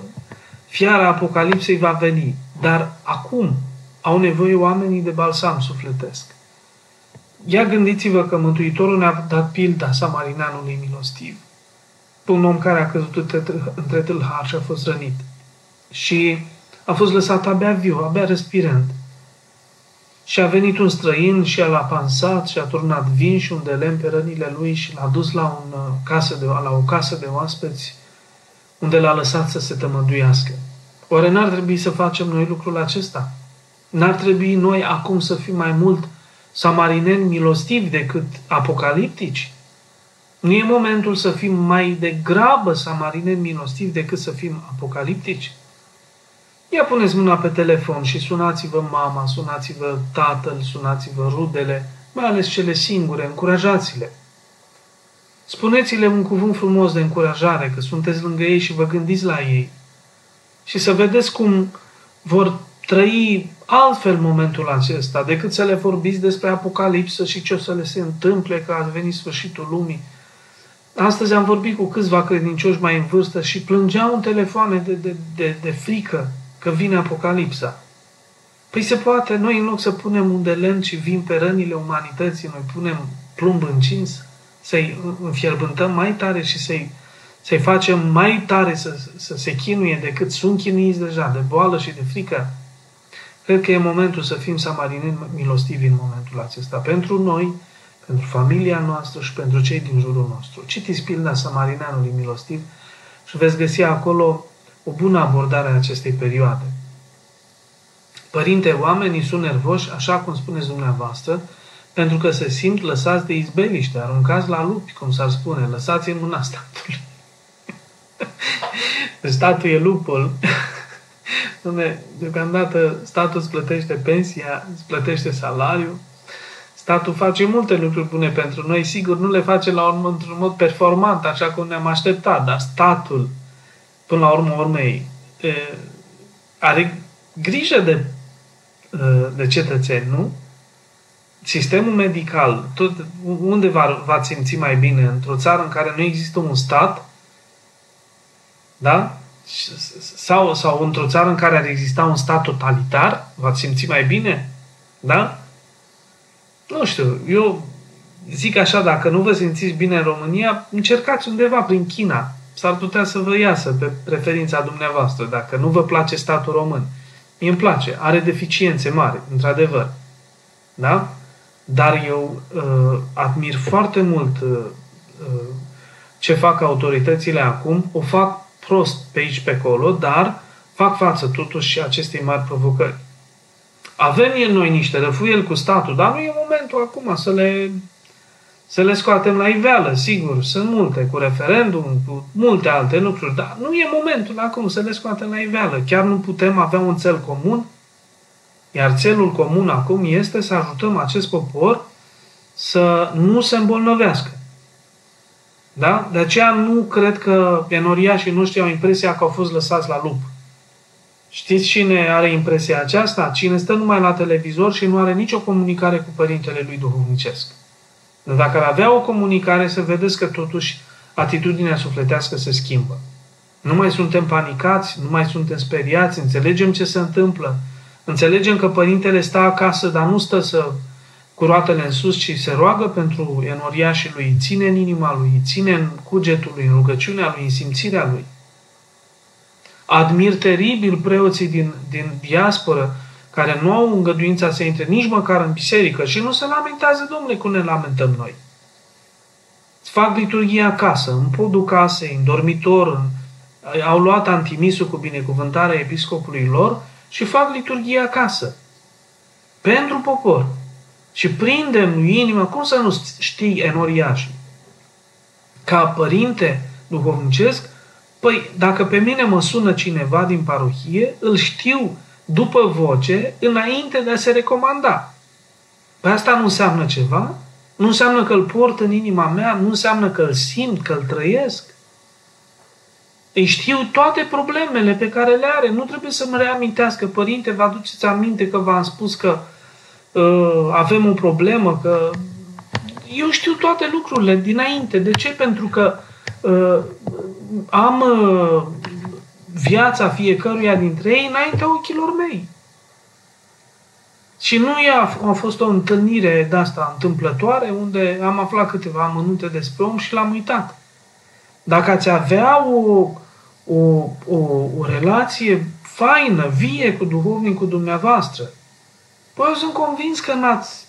fiara Apocalipsei va veni. Dar acum au nevoie oamenii de balsam sufletesc. Ia gândiți-vă că Mântuitorul ne-a dat pilda samarineanului milostiv. un om care a căzut între tâlhari și a fost rănit. Și a fost lăsat abia viu, abia respirând. Și a venit un străin și l-a pansat și a turnat vin și un de lemn pe rănile lui și l-a dus la o casă de oaspeți, unde l-a lăsat să se tămăduiască. Oare n-ar trebui să facem noi lucrul acesta? N-ar trebui noi acum să fim mai mult samarineni milostivi decât apocaliptici? Nu e momentul să fim mai degrabă samarineni milostivi decât să fim apocaliptici? Ia puneți mâna pe telefon și sunați-vă mama, sunați-vă tatăl, sunați-vă rudele, mai ales cele singure, încurajați-le. Spuneți-le un cuvânt frumos de încurajare, că sunteți lângă ei și vă gândiți la ei. Și să vedeți cum vor trăi altfel momentul acesta, decât să le vorbiți despre apocalipsă și ce o să le se întâmple, că a venit sfârșitul lumii. Astăzi am vorbit cu câțiva credincioși mai în vârstă și plângeau în telefoane de frică că vine apocalipsa. Păi se poate, noi în loc să punem un de lemn și vin pe rănile umanității, noi punem plumb încins, să-i înfierbântăm mai tare și să-i facem mai tare să se chinuie decât sunt chinuiți deja, de boală și de frică. Cred că e momentul să fim samarineni milostivi în momentul acesta. Pentru noi, pentru familia noastră și pentru cei din jurul nostru. Citiți pilda Samarineanului milostiv și veți găsi acolo o bună abordare a acestei perioade. Părinte, oamenii sunt nervoși, așa cum spuneți dumneavoastră, pentru că se simt lăsați de izbeliște, aruncați la lupi, cum s-ar spune, lăsați în mâna statului. Statul e lupul. Deocamdată statul îți plătește pensia, îți plătește salariul. Statul face multe lucruri bune pentru noi, sigur, nu le face într-un mod performant, așa cum ne-am așteptat, dar statul, până la urmă urmei, are grijă de cetățeni, nu? Sistemul medical, unde v-ați simți mai bine? Într-o țară în care nu există un stat? Da? Sau într-o țară în care ar exista un stat totalitar? V-ați simți mai bine? Da? Nu știu, eu zic așa, dacă nu vă simțiți bine în România, încercați undeva prin China. S-ar putea să vă iasă pe preferința dumneavoastră, dacă nu vă place statul român. Mie îmi place, are deficiențe mari, într-adevăr. Da? Dar eu admir foarte mult ce fac autoritățile acum. O fac prost pe aici, pe acolo, dar fac față totuși acestei mari provocări. Avem în noi niște răfuieli cu statul, dar nu e momentul acum să le scoatem la iveală, sigur, sunt multe, cu referendum, cu multe alte lucruri, dar nu e momentul acum să le scoatem la iveală. Chiar nu putem avea un țel comun, iar țelul comun acum este să ajutăm acest popor să nu se îmbolnăvească. Da? De aceea nu cred că enoriașii noștri au impresia că au fost lăsați la lup. Știți cine are impresia aceasta? Cine stă numai la televizor și nu are nicio comunicare cu părintele lui duhovnicesc. Dacă ar avea o comunicare, să vedeți că totuși atitudinea sufletească se schimbă. Nu mai suntem panicați, nu mai suntem speriați, înțelegem ce se întâmplă, înțelegem că părintele stă acasă, dar nu stă cu roatele în sus, ci se roagă pentru enoriașii lui, îi ține în inima lui, îi ține în cugetul lui, în rugăciunea lui, în simțirea lui. Admir teribil preoții din diasporă, care nu au îngăduința să intre nici măcar în biserică și nu se lamentează, domnule, cum ne lamentăm noi. Îți fac liturghie acasă, în podul casei, în dormitor, au luat antimisul cu binecuvântarea episcopului lor și fac liturghie acasă. Pentru popor. Și prindem inima, cum să nu știi enoriașii? Ca părinte duhovnicesc, păi dacă pe mine mă sună cineva din parohie, îl știu după voce, înainte de a se recomanda. Păi asta nu înseamnă ceva? Nu înseamnă că îl port în inima mea? Nu înseamnă că îl simt, că îl trăiesc? Îi știu toate problemele pe care le are. Nu trebuie să-mi reamintească. Părinte, vă aduceți aminte că v-am spus că avem o problemă, că... Eu știu toate lucrurile dinainte. De ce? Pentru că am... viața fiecăruia dintre ei înaintea ochilor mei. Și nu a fost o întâlnire de asta întâmplătoare, unde am aflat câteva amănunte despre om și l-am uitat. Dacă ați avea o relație faină, vie cu duhovnicul dumneavoastră, păi eu sunt convins că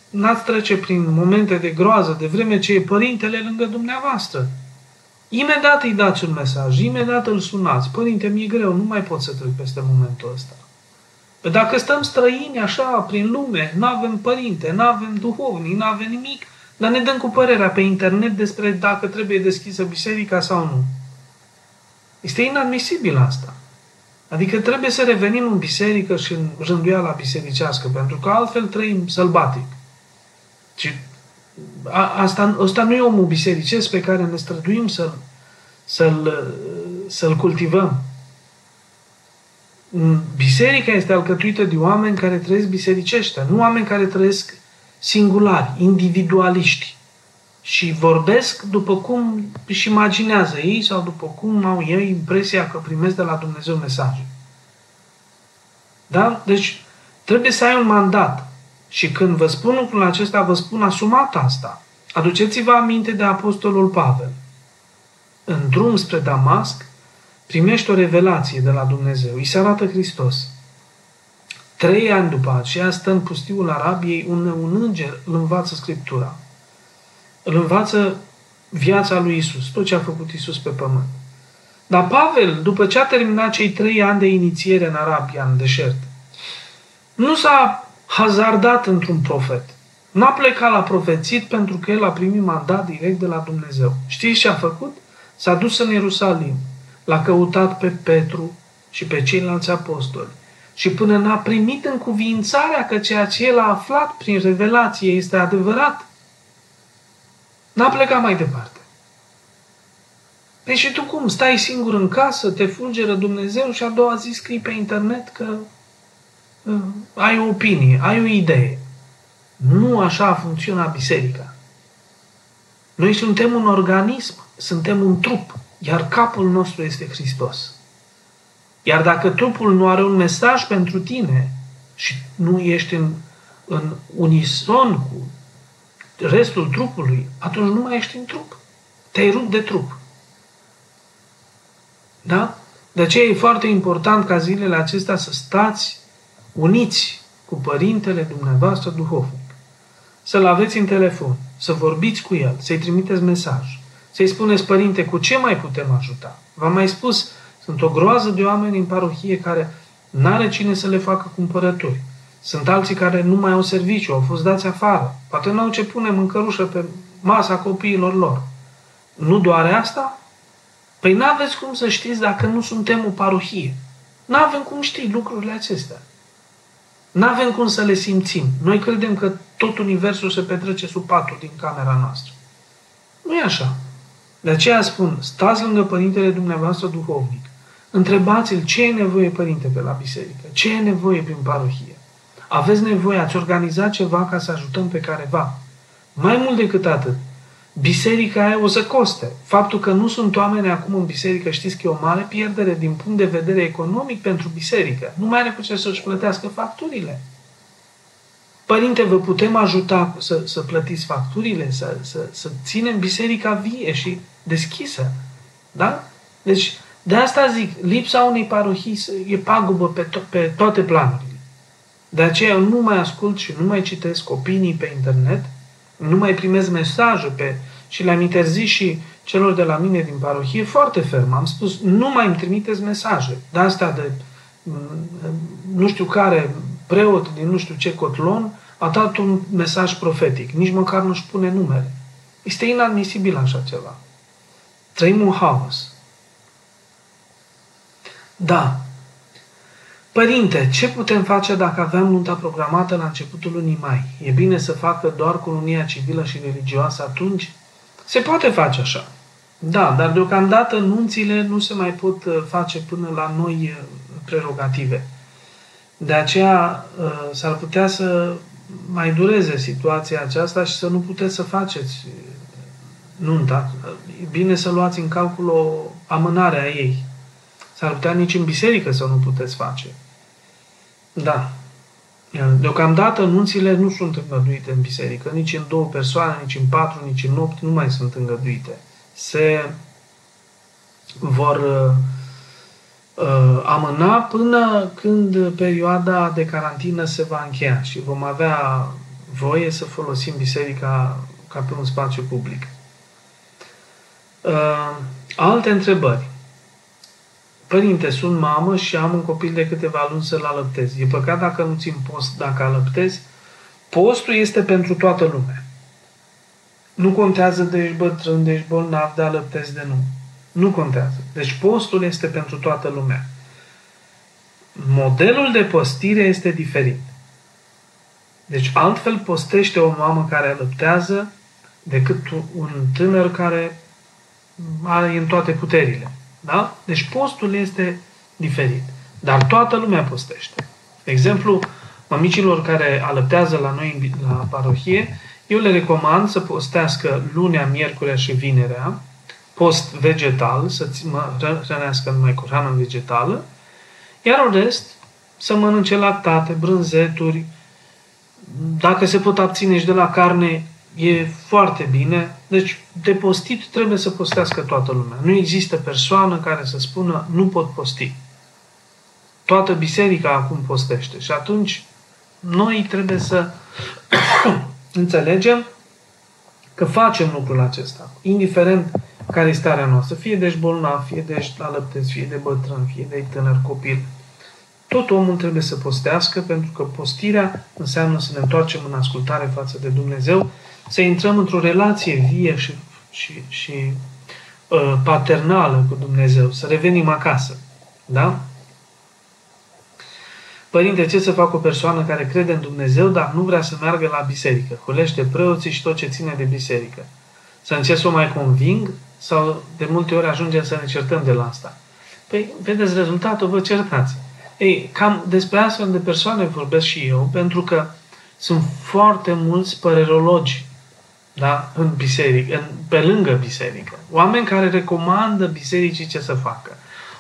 n-ați trece prin momente de groază, de vreme ce e părintele lângă dumneavoastră. Imediat îi dați un mesaj, imediat îl sunați. Părinte, mi-e greu, nu mai pot să trec peste momentul ăsta. Păi dacă stăm străini așa prin lume, n-avem părinte, n-avem duhovnic, n-avem nimic, dar ne dăm cu părerea pe internet despre dacă trebuie deschisă biserica sau nu. Este inadmisibil asta. Adică trebuie să revenim în biserică și în rânduiala bisericească, pentru că altfel trăim sălbatic. Și asta nu e omul bisericesc pe care ne străduim să-l cultivăm. Biserica este alcătuită de oameni care trăiesc bisericești, nu oameni care trăiesc singulari, individualiști și vorbesc după cum își imaginează ei sau după cum au ei impresia că primesc de la Dumnezeu mesaje. Da? Deci trebuie să ai un mandat. Și când vă spun lucrul acesta, vă spun asumat asta. Aduceți-vă aminte de Apostolul Pavel. În drum spre Damasc, primește o revelație de la Dumnezeu. Îi se arată Hristos. 3 ani după aceea stă în pustiul Arabiei, unde un înger îl învață Scriptura. Îl învață viața lui Isus, tot ce a făcut Isus pe pământ. Dar Pavel, după ce a terminat cei 3 ani de inițiere în Arabia, în deșert, nu s-a hazardat într-un profet. N-a plecat la profețit pentru că el a primit mandat direct de la Dumnezeu. Știți ce a făcut? S-a dus în Ierusalim. L-a căutat pe Petru și pe ceilalți apostoli. Și până n-a primit încuvințarea că ceea ce el a aflat prin revelație este adevărat, n-a plecat mai departe. Păi și tu cum? Stai singur în casă, te fulgeră Dumnezeu și a doua zi scrii pe internet că ai o opinie, ai o idee. Nu așa funcționa biserica. Noi suntem un organism, suntem un trup, iar capul nostru este Hristos. Iar dacă trupul nu are un mesaj pentru tine și nu ești în unison cu restul trupului, atunci nu mai ești în trup. Te-ai rupt de trup. Da? De aceea e foarte important ca zilele acestea să stați uniți cu părintele dumneavoastră duhovnic. Să-l aveți în telefon, să vorbiți cu el, să-i trimiteți mesaj, să-i spuneți, părinte, cu ce mai putem ajuta? V-am mai spus, sunt o groază de oameni în parohie care n-are cine să le facă cumpărături. Sunt alții care nu mai au serviciu, au fost dați afară. Poate n-au ce pune mâncărușă pe masa copiilor lor. Nu doare asta? Păi n-aveți cum să știți dacă nu suntem o parohie. N-avem cum ști lucrurile acestea. N-avem cum să le simțim. Noi credem că tot universul se petrece sub patul din camera noastră. Nu e așa. De aceea spun, stați lângă părintele dumneavoastră duhovnic. Întrebați-l ce e nevoie, părinte, pe la biserică. Ce e nevoie prin parohie. Aveți nevoie, ați organizat ceva ca să ajutăm pe careva. Mai mult decât atât, biserica aia o să coste. Faptul că nu sunt oameni acum în biserică, știți că e o mare pierdere din punct de vedere economic pentru biserică. Nu mai are cu ce să-și plătească facturile. Părinte, vă putem ajuta să plătiți facturile, să ținem biserica vie și deschisă. Da? Deci, de asta zic, lipsa unei parohii e pagubă pe toate planurile. De aceea eu nu mai ascult și nu mai citesc opinii pe internet, nu mai primesc mesaje și le-am interzis și celor de la mine din parohie foarte ferm. Am spus, nu mai îmi trimiteți mesaje. De asta de nu știu care preot din nu știu ce cotlon a dat un mesaj profetic. Nici măcar nu-și pune numele. Este inadmisibil așa ceva. Trăim un haos. Da. Părinte, ce putem face dacă avem nunta programată la începutul lunii mai? E bine să facă doar colonia civilă și religioasă atunci? Se poate face așa. Da, dar deocamdată nunțile nu se mai pot face până la noi prerogative. De aceea s-ar putea să mai dureze situația aceasta și să nu puteți să faceți nunta. E bine să luați în calcul o amânare a ei. S-ar putea nici în biserică să nu puteți face. Da. Deocamdată nunțile nu sunt îngăduite în biserică. Nici în 2 persoane, nici în 4, nici în 8 nu mai sunt îngăduite. Se vor amâna până când perioada de carantină se va încheia și vom avea voie să folosim biserica ca pe un spațiu public. Alte întrebări. Părinte, sunt mamă și am un copil de câteva luni să-l alăptez. E păcat dacă nu țin post dacă alăptez? Postul este pentru toată lumea. Nu contează de ești bătrân, de ești bolnav, de alăptezi, de nu. Nu contează. Deci postul este pentru toată lumea. Modelul de postire este diferit. Deci altfel postește o mamă care alăptează decât un tânăr care are în toate puterile. Da? Deci postul este diferit. Dar toată lumea postește. De exemplu, mămicilor care alăptează la noi la parohie, eu le recomand să postească lunea, miercurea și vinerea, post vegetal, să hrănească numai cu hrană vegetală, iar în rest să mănânce lactate, brânzeturi, dacă se pot abține și de la carne, e foarte bine. Deci, de postit trebuie să postească toată lumea. Nu există persoană care să spună, nu pot posti. Toată biserica acum postește. Și atunci, noi trebuie să înțelegem că facem lucrul acesta. Indiferent care e starea noastră. Fie de-și bolnav, fie de-și alăptezi, fie de bătrân, fie de tânăr copil. Tot omul trebuie să postească, pentru că postirea înseamnă să ne întoarcem în ascultare față de Dumnezeu, să intrăm într-o relație vie și paternală cu Dumnezeu, să revenim acasă. Da? Părinte, ce să fac o persoană care crede în Dumnezeu, dar nu vrea să meargă la biserică? Hulește preoții și tot ce ține de biserică. Să încerc să o mai conving sau de multe ori ajungem să ne certăm de la asta? Păi, vedeți rezultatul, vă certați. Ei, cam despre astfel de persoane vorbesc și eu, pentru că sunt foarte mulți părerologi, da? În biserică, pe lângă biserică. Oameni care recomandă bisericii ce să facă.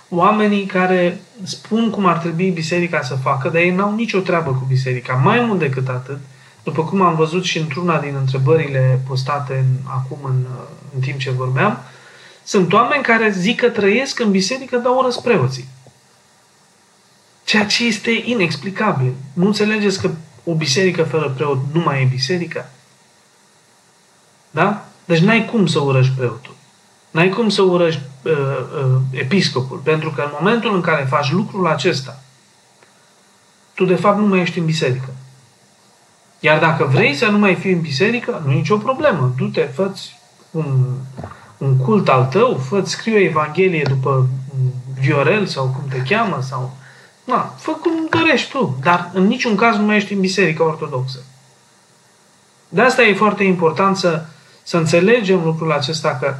Oamenii care spun cum ar trebui biserica să facă, dar ei n-au nicio treabă cu biserica. Mai mult decât atât, după cum am văzut și într-una din întrebările postate acum în timp ce vorbeam, sunt oameni care zic că trăiesc în biserică, dar urăsc preoții. Ceea ce este inexplicabil. Nu înțelegeți că o biserică fără preot nu mai e biserică? Da? Deci n-ai cum să urăști preotul. N-ai cum să urăști episcopul. Pentru că în momentul în care faci lucrul acesta, tu de fapt nu mai ești în biserică. Iar dacă vrei să nu mai fii în biserică, nu e nicio problemă. Du-te, fă-ți un cult al tău, fă-ți, scriu o evanghelie după Viorel sau cum te cheamă, sau... Da, fă cum dorești tu, dar în niciun caz nu mai ești în biserica ortodoxă. De asta e foarte important să înțelegem lucrul acesta, că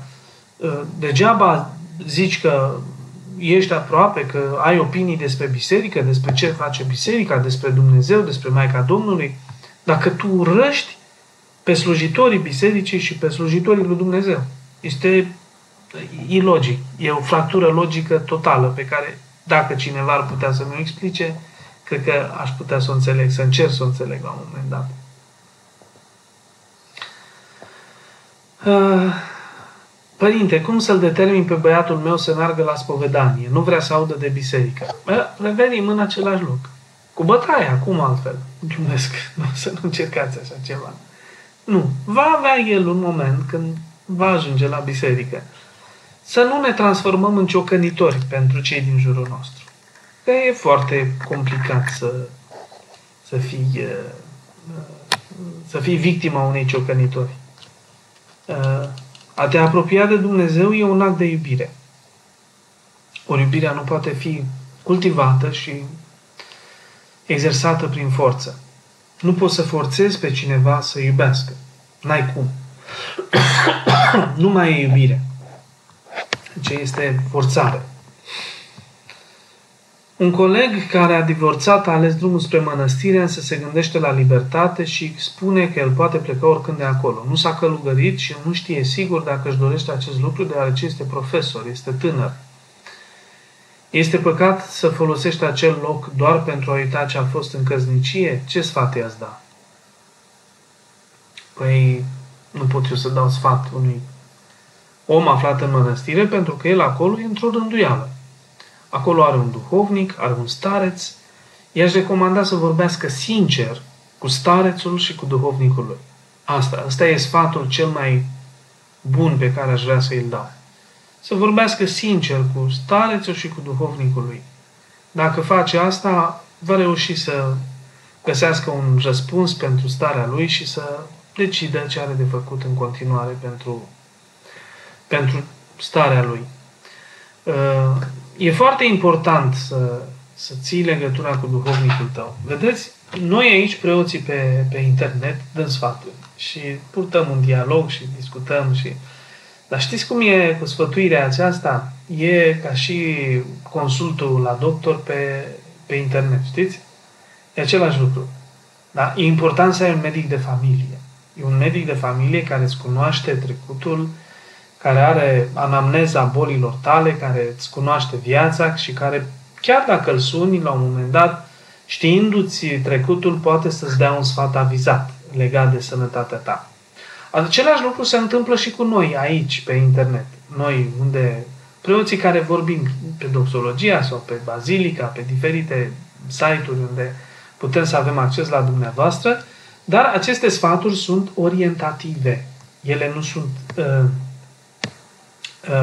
degeaba zici că ești aproape, că ai opinii despre biserică, despre ce face biserica, despre Dumnezeu, despre Maica Domnului, dacă tu urăști pe slujitorii bisericii și pe slujitorii lui Dumnezeu. Este ilogic, e o fractură logică totală pe care... Dacă cineva ar putea să mi-o explice, cred că aș putea să o înțeleg, să încerc să o înțeleg la un moment dat. Părinte, cum să-l determin pe băiatul meu să meargă la spovedanie? Nu vrea să audă de biserică. Revenim în același loc. Cu bătaie, acum altfel. Glumesc, să nu încercați așa ceva. Nu. Va avea el un moment când va ajunge la biserică. Să nu ne transformăm în ciocănitori pentru cei din jurul nostru. Că e foarte complicat să fii victima unei ciocănitori. A te apropia de Dumnezeu e un act de iubire. Ori iubirea nu poate fi cultivată și exersată prin forță. Nu poți să forțezi pe cineva să iubească. N-ai cum. Nu mai e iubire. Ce este forțare. Un coleg care a divorțat a ales drumul spre mănăstire, însă se gândește la libertate și spune că el poate pleca oricând de acolo. Nu s-a călugărit și nu știe sigur dacă își dorește acest lucru, deoarece este profesor, este tânăr. Este păcat să folosești acel loc doar pentru a uita ce a fost în căsnicie? Ce sfat i-ați da? Păi, nu pot eu să dau sfat unui om aflat în mănăstire, pentru că el acolo e într-o rânduială. Acolo are un duhovnic, are un stareț. I-aș recomanda să vorbească sincer cu starețul și cu duhovnicul lui. Asta e sfatul cel mai bun pe care aș vrea să îl dau. Să vorbească sincer cu starețul și cu duhovnicul lui. Dacă face asta, va reuși să găsească un răspuns pentru starea lui și să decidă ce are de făcut în continuare pentru starea lui. E foarte important să ții legătura cu duhovnicul tău. Vedeți? Noi aici, preoții pe internet, dăm sfaturi și purtăm un dialog și discutăm și... Dar știți cum e cu sfătuirea aceasta? E ca și consultul la doctor pe internet, știți? E același lucru. Da? E important să ai un medic de familie. E un medic de familie care îți cunoaște trecutul, care are anamneza bolilor tale, care îți cunoaște viața și care, chiar dacă îl suni, la un moment dat, știindu-ți trecutul, poate să-ți dea un sfat avizat legat de sănătatea ta. Același lucru se întâmplă și cu noi aici, pe internet. Noi, unde preoții care vorbim pe Doxologia sau pe Bazilica, pe diferite site-uri unde putem să avem acces la dumneavoastră, dar aceste sfaturi sunt orientative. Ele nu sunt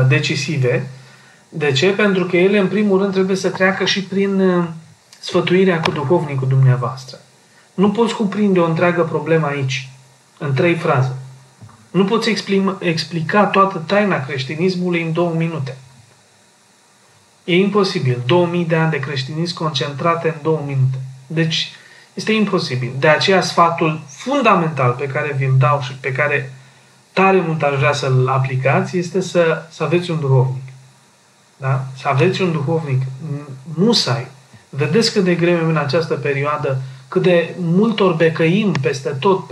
decisive. De ce? Pentru că ele, în primul rând, trebuie să treacă și prin sfătuirea cu duhovnicul dumneavoastră. Nu poți cuprinde o întreagă problemă aici, în 3 fraze. Nu poți explica toată taina creștinismului în 2 minute. E imposibil. 2000 de ani de creștinism concentrate în 2 minute. Deci, este imposibil. De aceea, sfatul fundamental pe care vi-l dau și pe care tare mult aș vrea să-l aplicați este să aveți un duhovnic. Da? Să aveți un duhovnic musai. Vedeți cât de greu în această perioadă, cât de mult ori becăim peste tot,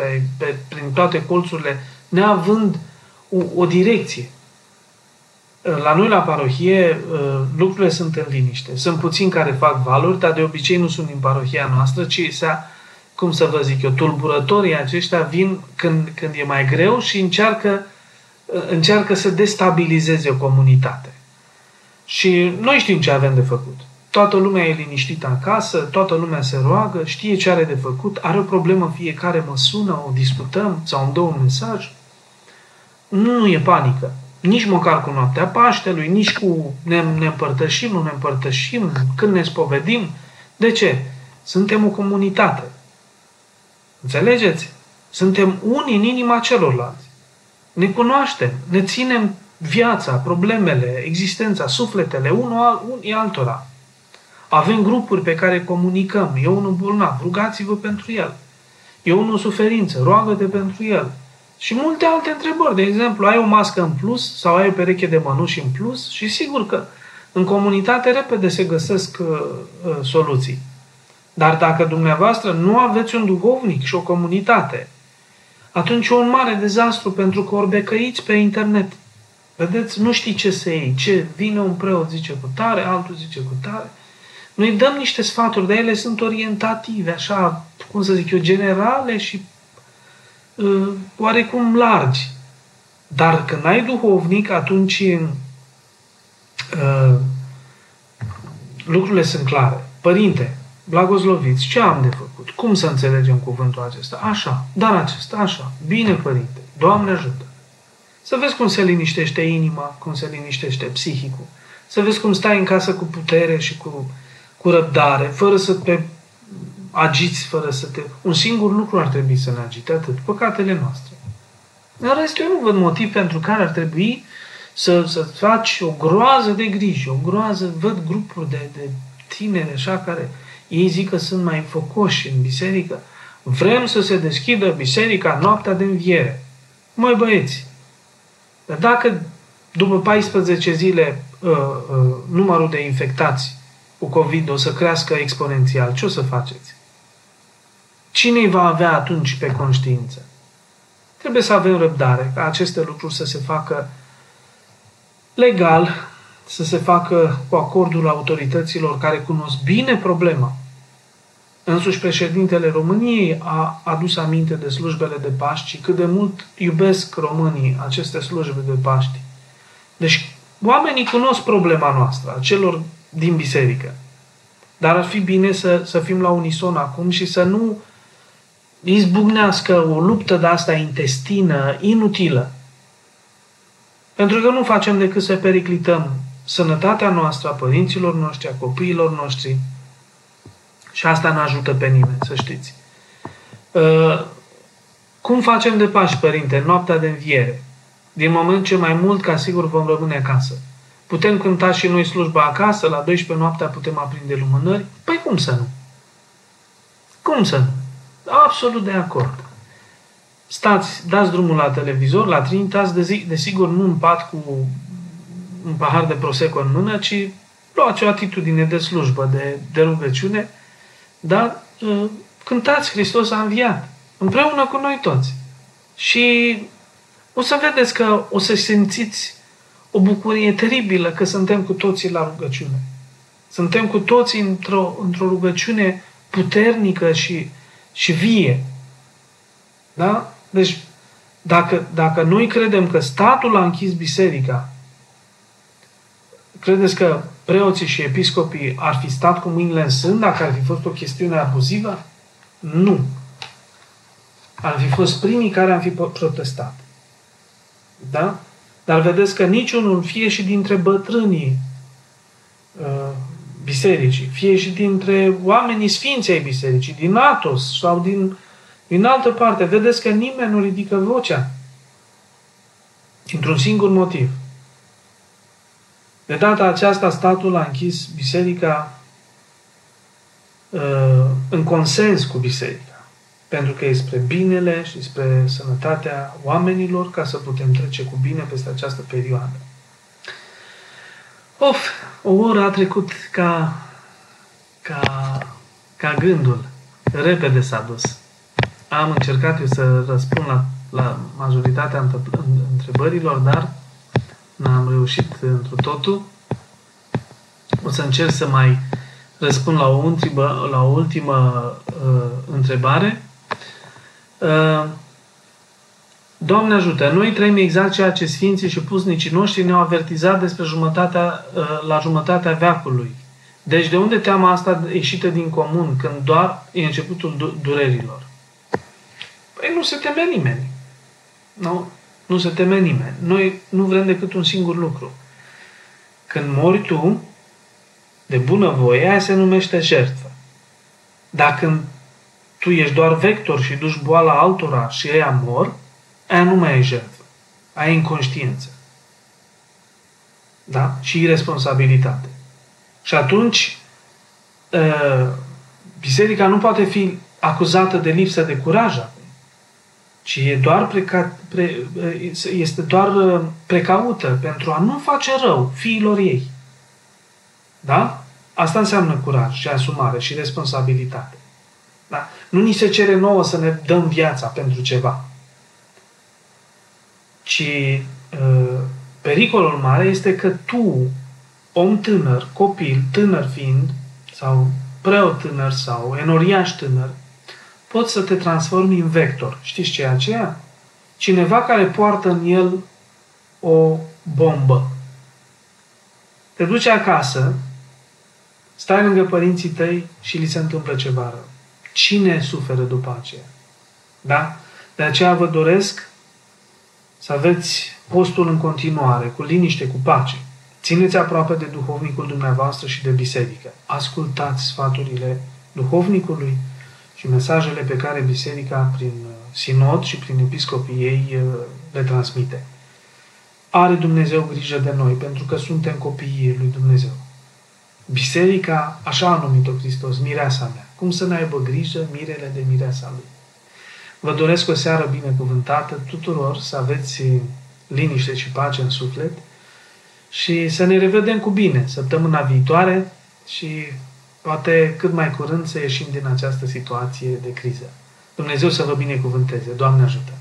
prin toate colțurile, neavând o direcție. La noi, la parohie, lucrurile sunt în liniște. Sunt puțini care fac valuri, dar de obicei nu sunt din parohia noastră, ci cum să vă zic eu, tulburătorii aceștia vin când e mai greu și încearcă să destabilizeze o comunitate. Și noi știm ce avem de făcut. Toată lumea e liniștită acasă, toată lumea se roagă, știe ce are de făcut, are o problemă fiecare, mă sună, o discutăm sau îmi dă un mesaj. Nu e panică. Nici măcar cu noaptea Paștelui, nici cu ne împărtășim, nu ne împărtășim, când ne spovedim. De ce? Suntem o comunitate. Înțelegeți? Suntem unii în inima celorlalți. Ne cunoaștem, ne ținem viața, problemele, existența, sufletele, unii altora. Avem grupuri pe care comunicăm. E unul bolnav, rugați-vă pentru el. E unul în suferință, roagă-te pentru el. Și multe alte întrebări. De exemplu, ai o mască în plus sau ai o pereche de mănuși în plus și sigur că în comunitate repede se găsesc soluții. Dar dacă dumneavoastră nu aveți un duhovnic și o comunitate, atunci e un mare dezastru pentru că ori becăiți pe internet. Vedeți? Nu știi ce să iei. Ce? Vine un preot, zice cu tare, altul zice cu tare. Noi dăm niște sfaturi, dar ele sunt orientative, așa, cum să zic eu, generale și oarecum largi. Dar când ai duhovnic, atunci lucrurile sunt clare. Părinte, blagosloviți, ce am de făcut? Cum să înțelegem cuvântul acesta? Așa, dar acesta, așa. Bine, părinte, Doamne ajută. Să vezi cum se liniștește inima, cum se liniștește psihicul. Să vezi cum stai în casă cu putere și cu răbdare, fără să te agiți, Un singur lucru ar trebui să ne agite, atât, păcatele noastre. În rest, eu nu văd motiv pentru care ar trebui să faci o groază de griji, văd grupuri de tineri așa care ei zic că sunt mai focoși în biserică. Vrem să se deschidă biserica noaptea de înviere. Măi băieți, dar dacă după 14 zile numărul de infectați cu COVID o să crească exponențial, ce o să faceți? Cine îi va avea atunci pe conștiință? Trebuie să avem răbdare ca aceste lucruri să se facă legal, să se facă cu acordul autorităților care cunosc bine problema. Însuși președintele României a adus aminte de slujbele de Paști și cât de mult iubesc românii aceste slujbe de Paști. Deci oamenii cunosc problema noastră, a celor din biserică. Dar ar fi bine să fim la unison acum și să nu izbucnească o luptă de asta intestină, inutilă. Pentru că nu facem decât să periclităm sănătatea noastră, a părinților noștri, a copiilor noștri. Și asta nu ajută pe nimeni, să știți. Cum facem de pași, părinte, noaptea de înviere? Din moment ce mai mult, ca sigur, vom rămâne acasă. Putem cânta și noi slujba acasă, la 12 noaptea putem aprinde lumânări? Păi cum să nu? Cum să nu? Absolut de acord. Stați, dați drumul la televizor, la Trinitas, desigur nu în pat cu un pahar de prosecco în mână, ci luați o atitudine de slujbă, de rugăciune, dar cântați, Hristos a înviat, împreună cu noi toți. Și o să vedeți că o să simțiți o bucurie teribilă că suntem cu toții la rugăciune. Suntem cu toții într-o rugăciune puternică și vie. Da? Deci, dacă noi credem că statul a închis biserica, credeți că preoții și episcopii ar fi stat cu mâinile în sân dacă ar fi fost o chestiune abuzivă? Nu. Ar fi fost primii care am fi protestat. Da? Dar vedeți că niciunul, fie și dintre bătrânii bisericii, fie și dintre oamenii sfinți ai bisericii, din Atos sau din altă parte, vedeți că nimeni nu ridică vocea. Dintr-un singur motiv. De data aceasta, statul a închis biserica în consens cu biserica. Pentru că e spre binele și spre sănătatea oamenilor ca să putem trece cu bine peste această perioadă. O oră a trecut ca gândul. Repede s-a dus. Am încercat eu să răspund la majoritatea întrebărilor, dar n-am reușit întru totul. O să încerc să mai răspund la o ultimă întrebare. Doamne ajută, noi trăim exact ceea ce sfinții și pusnicii noștri ne-au avertizat despre la jumătatea veacului. Deci de unde teama asta ieșită din comun, când doar e începutul durerilor? Păi nu se teme nimeni. Nu se teme nimeni. Noi nu vrem decât un singur lucru. Când mori tu, de bunăvoie, aia se numește jertfă. Dar când tu ești doar vector și duci boala altora și ea mor, aia nu mai e jertfă. Aia e inconștiență. Da? Și irresponsabilitate. Și atunci, biserica nu poate fi acuzată de lipsă de curaj, ci este doar precaută pentru a nu face rău fiilor ei. Da? Asta înseamnă curaj și asumare și responsabilitate. Da? Nu ni se cere nouă să ne dăm viața pentru ceva. Ci pericolul mare este că tu, om tânăr, copil, tânăr fiind, sau preot tânăr, sau enoriaș tânăr, poți să te transformi în vector. Știți ce e aceea? Cineva care poartă în el o bombă. Te duci acasă, stai lângă părinții tăi și li se întâmplă ceva rău. Cine suferă după aceea? Da? De aceea vă doresc să aveți postul în continuare, cu liniște, cu pace. Țineți aproape de duhovnicul dumneavoastră și de biserică. Ascultați sfaturile duhovnicului și mesajele pe care biserica, prin sinod și prin episcopii ei, le transmite. Are Dumnezeu grijă de noi, pentru că suntem copiii lui Dumnezeu. Biserica, așa a numit-o Hristos, mireasa mea. Cum să ne aibă grijă mirele de mireasa lui? Vă doresc o seară binecuvântată tuturor, să aveți liniște și pace în suflet și să ne revedem cu bine săptămâna viitoare și poate cât mai curând să ieșim din această situație de criză. Dumnezeu să vă binecuvânteze. Doamne ajută!